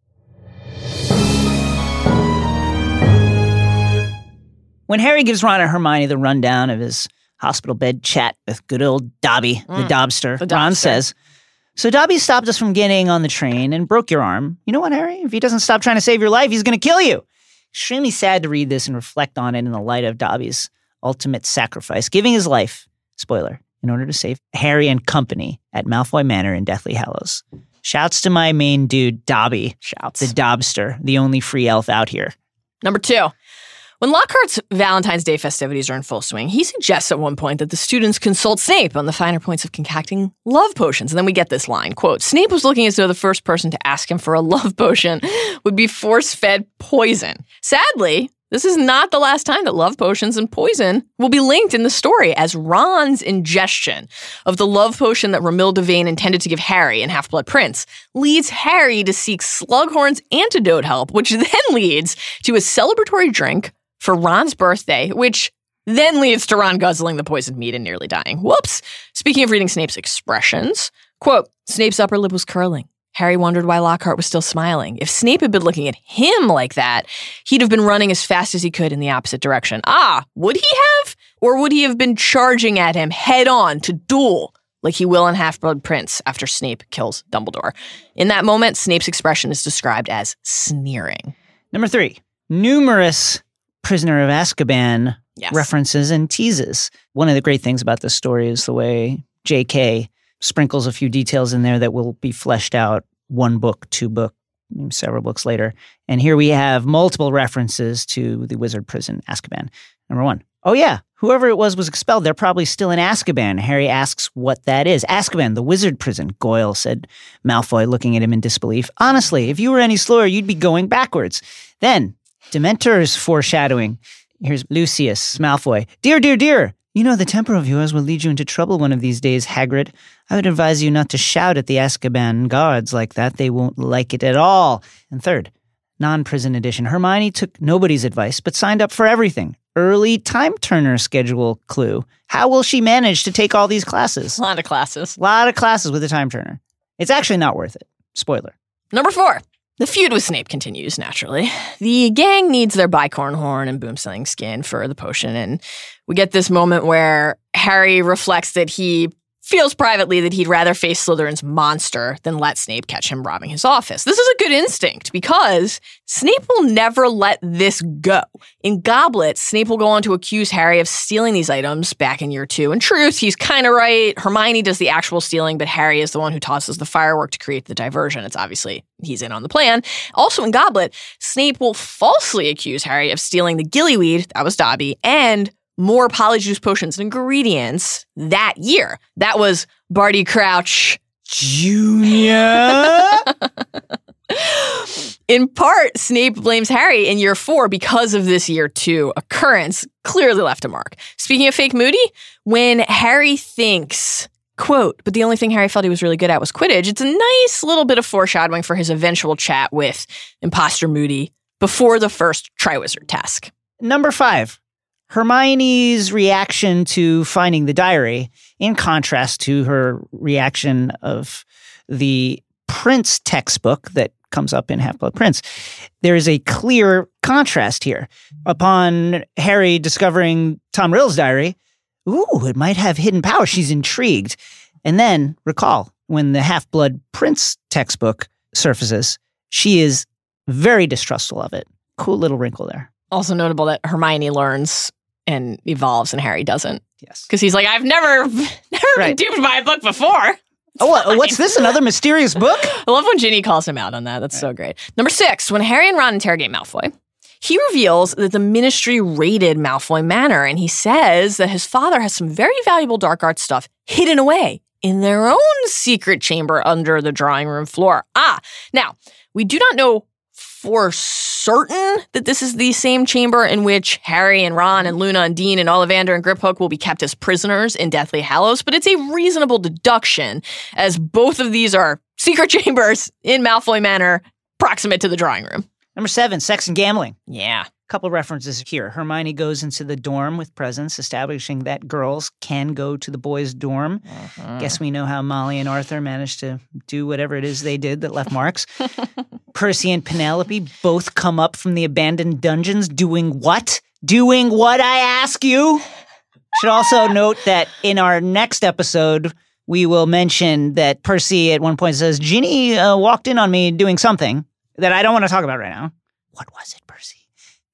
When Harry gives Ron and Hermione the rundown of his hospital bed chat with good old Dobby, mm, the Dobster, the Dobster, Ron says, "So Dobby stopped us from getting on the train and broke your arm. You know what, Harry? If he doesn't stop trying to save your life, he's going to kill you." Extremely sad to read this and reflect on it in the light of Dobby's ultimate sacrifice, giving his life, spoiler, in order to save Harry and company at Malfoy Manor in Deathly Hallows. Shouts to my main dude, Dobby. Shouts. The Dobster, the only free elf out here. Number two. When Lockhart's Valentine's Day festivities are in full swing, he suggests at one point that the students consult Snape on the finer points of concocting love potions. And then we get this line, quote, "Snape was looking as though the first person to ask him for a love potion would be force-fed poison. Sadly, this is not the last time that love potions and poison will be linked in the story, as Ron's ingestion of the love potion that Romil Devane intended to give Harry in Half-Blood Prince leads Harry to seek Slughorn's antidote help, which then leads to a celebratory drink for Ron's birthday, which then leads to Ron guzzling the poisoned meat and nearly dying. Whoops. Speaking of reading Snape's expressions, quote, "Snape's upper lip was curling. Harry wondered why Lockhart was still smiling. If Snape had been looking at him like that, he'd have been running as fast as he could in the opposite direction. Ah, would he have? Or would he have been charging at him head on to duel like he will in Half-Blood Prince after Snape kills Dumbledore?" In that moment, Snape's expression is described as sneering. Number three, numerous Prisoner of Azkaban yes. references and teases. One of the great things about this story is the way J K sprinkles a few details in there that will be fleshed out one book, two book, several books later. And here we have multiple references to the wizard prison, Azkaban. Number one. Oh yeah, whoever it was was expelled. They're probably still in Azkaban. Harry asks what that is. Azkaban, the wizard prison, Goyle, said Malfoy, looking at him in disbelief. Honestly, if you were any slower, you'd be going backwards. Then, Dementors foreshadowing. Here's Lucius Malfoy. Dear, dear, dear, you know the temper of yours will lead you into trouble one of these days, Hagrid. I would advise you not to shout at the Azkaban guards like that. They won't like it at all. And third, non-prison edition. Hermione took nobody's advice, but signed up for everything. Early time turner schedule clue. How will she manage to take all these classes? A lot of classes. A lot of classes with a time turner. It's actually not worth it. Spoiler. Number four. The feud with Snape continues, naturally. The gang needs their bicorn horn and boomslang skin for the potion, and we get this moment where Harry reflects that he feels privately that he'd rather face Slytherin's monster than let Snape catch him robbing his office. This is a good instinct, because Snape will never let this go. In Goblet, Snape will go on to accuse Harry of stealing these items back in year two. In truth, he's kind of right. Hermione does the actual stealing, but Harry is the one who tosses the firework to create the diversion. It's obviously he's in on the plan. Also in Goblet, Snape will falsely accuse Harry of stealing the gillyweed, that was Dobby, and more Polyjuice potions and ingredients that year. That was Barty Crouch Junior In part, Snape blames Harry in year four because of this year two occurrence. Clearly left a mark. Speaking of fake Moody, when Harry thinks, quote, "But the only thing Harry felt he was really good at was Quidditch," it's a nice little bit of foreshadowing for his eventual chat with imposter Moody before the first Triwizard task. Number five. Hermione's reaction to finding the diary, in contrast to her reaction of the Prince textbook that comes up in Half-Blood Prince, there is a clear contrast here. Upon Harry discovering Tom Riddle's diary, ooh, it might have hidden power. She's intrigued. And then, recall, when the Half-Blood Prince textbook surfaces, she is very distrustful of it. Cool little wrinkle there. Also notable that Hermione learns and evolves and Harry doesn't. Yes. Because he's like, I've never, never right. been duped by a book before. It's oh, what, what's this? Another mysterious book? I love when Ginny calls him out on that. That's right. So great. Number six, when Harry and Ron interrogate Malfoy, he reveals that the Ministry raided Malfoy Manor, and he says that his father has some very valuable dark art stuff hidden away in their own secret chamber under the drawing room floor. Ah, now, we do not know for certain that this is the same chamber in which Harry and Ron and Luna and Dean and Ollivander and Griphook will be kept as prisoners in Deathly Hallows, but it's a reasonable deduction as both of these are secret chambers in Malfoy Manor proximate to the drawing room. Number seven, sex and gambling. Yeah. Couple references here. Hermione goes into the dorm with presents, establishing that girls can go to the boys' dorm. Uh-huh. Guess we know how Molly and Arthur managed to do whatever it is they did that left marks. Percy and Penelope both come up from the abandoned dungeons doing what? Doing what, I ask you? Should also note that in our next episode, we will mention that Percy at one point says, Ginny uh, walked in on me doing something that I don't want to talk about right now. What was it, Percy?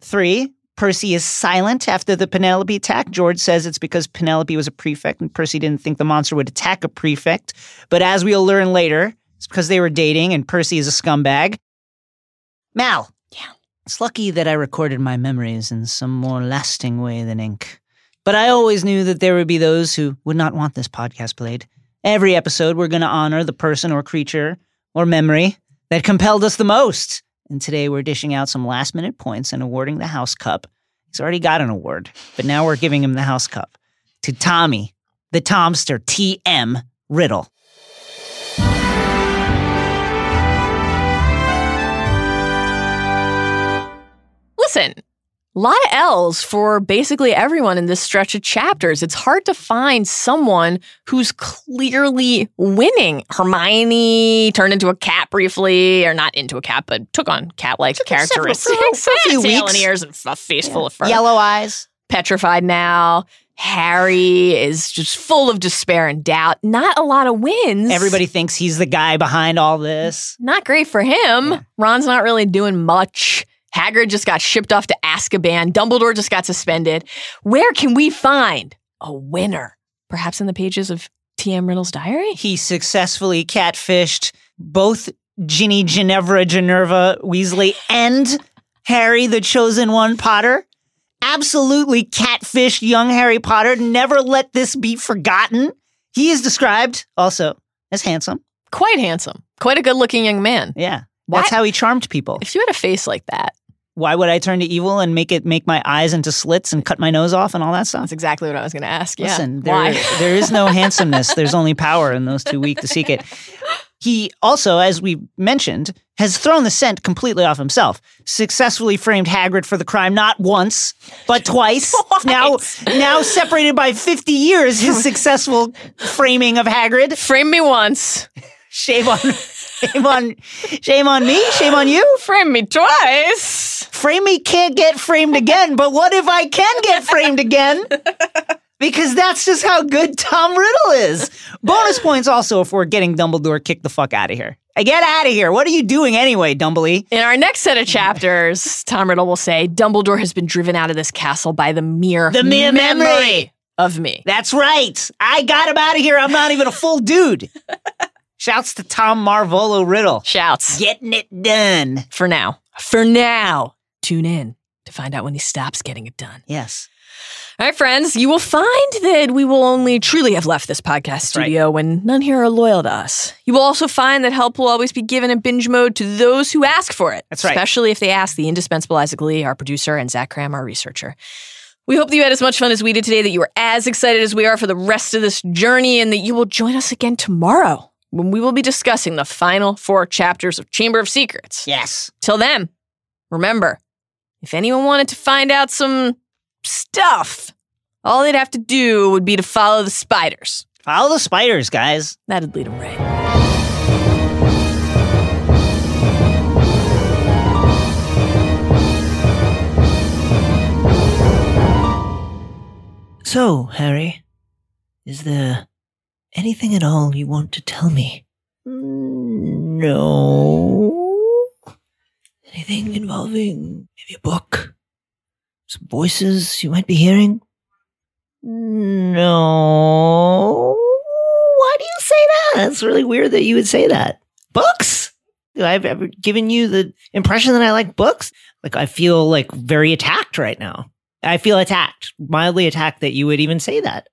Three, Percy is silent after the Penelope attack. George says it's because Penelope was a prefect and Percy didn't think the monster would attack a prefect. But as we'll learn later, it's because they were dating and Percy is a scumbag. Mal. Yeah. It's lucky that I recorded my memories in some more lasting way than ink. But I always knew that there would be those who would not want this podcast played. Every episode, we're going to honor the person or creature or memory that compelled us the most. And today we're dishing out some last-minute points and awarding the House Cup. He's already got an award, but now we're giving him the House Cup. To Tommy, the Tomster, T M Riddle. Listen, a lot of L's for basically everyone in this stretch of chapters. It's hard to find someone who's clearly winning. Hermione turned into a cat briefly, or not into a cat, but took on cat-like took characteristics. A few tail weeks. And ears and a face yeah. full of fur. Yellow eyes. Petrified now. Harry is just full of despair and doubt. Not a lot of wins. Everybody thinks he's the guy behind all this. Not great for him. Yeah. Ron's not really doing much. Hagrid just got shipped off to Azkaban. Dumbledore just got suspended. Where can we find a winner? Perhaps in the pages of T M Riddle's diary? He successfully catfished both Ginny Ginevra Ginevra Weasley and Harry the Chosen One Potter. Absolutely catfished young Harry Potter. Never let this be forgotten. He is described also as handsome. Quite handsome. Quite a good-looking young man. Yeah. That's what? How he charmed people. If you had a face like that. Why would I turn to evil and make it make my eyes into slits and cut my nose off and all that stuff? That's exactly what I was going to ask. Yeah. Listen, there, Why? there is no handsomeness. There's only power in those too weak to seek it. He also, as we mentioned, has thrown the scent completely off himself. Successfully framed Hagrid for the crime not once, but twice. twice. Now, now separated by fifty years, his successful framing of Hagrid. Frame me once. Shame on, shame on, shame on me, shame on you. Frame me twice. Frame me can't get framed again, but what if I can get framed again? Because that's just how good Tom Riddle is. Bonus points also if we're getting Dumbledore kicked the fuck out of here. I get out of here. What are you doing anyway, Dumbly? In our next set of chapters, Tom Riddle will say, Dumbledore has been driven out of this castle by the mere The mere memory. memory of me. That's right. I got him out of here. I'm not even a full dude. Shouts to Tom Marvolo Riddle. Shouts. Getting it done. For now. For now. Tune in to find out when he stops getting it done. Yes. All right, friends. You will find that we will only truly have left this podcast That's studio right. when none here are loyal to us. You will also find that help will always be given in binge mode to those who ask for it. That's right. Especially if they ask the indispensable Isaac Lee, our producer, and Zach Cram, our researcher. We hope that you had as much fun as we did today, that you were as excited as we are for the rest of this journey, and that you will join us again tomorrow, when we will be discussing the final four chapters of Chamber of Secrets. Yes. Till then, remember, if anyone wanted to find out some stuff, all they'd have to do would be to follow the spiders. Follow the spiders, guys. That'd lead them right. So, Harry, is there anything at all you want to tell me? No. Anything involving maybe a book? Some voices you might be hearing? No. Why do you say that? That's really weird that you would say that. Books? Do I ever given you the impression that I like books? Like, I feel like very attacked right now. I feel attacked, mildly attacked that you would even say that.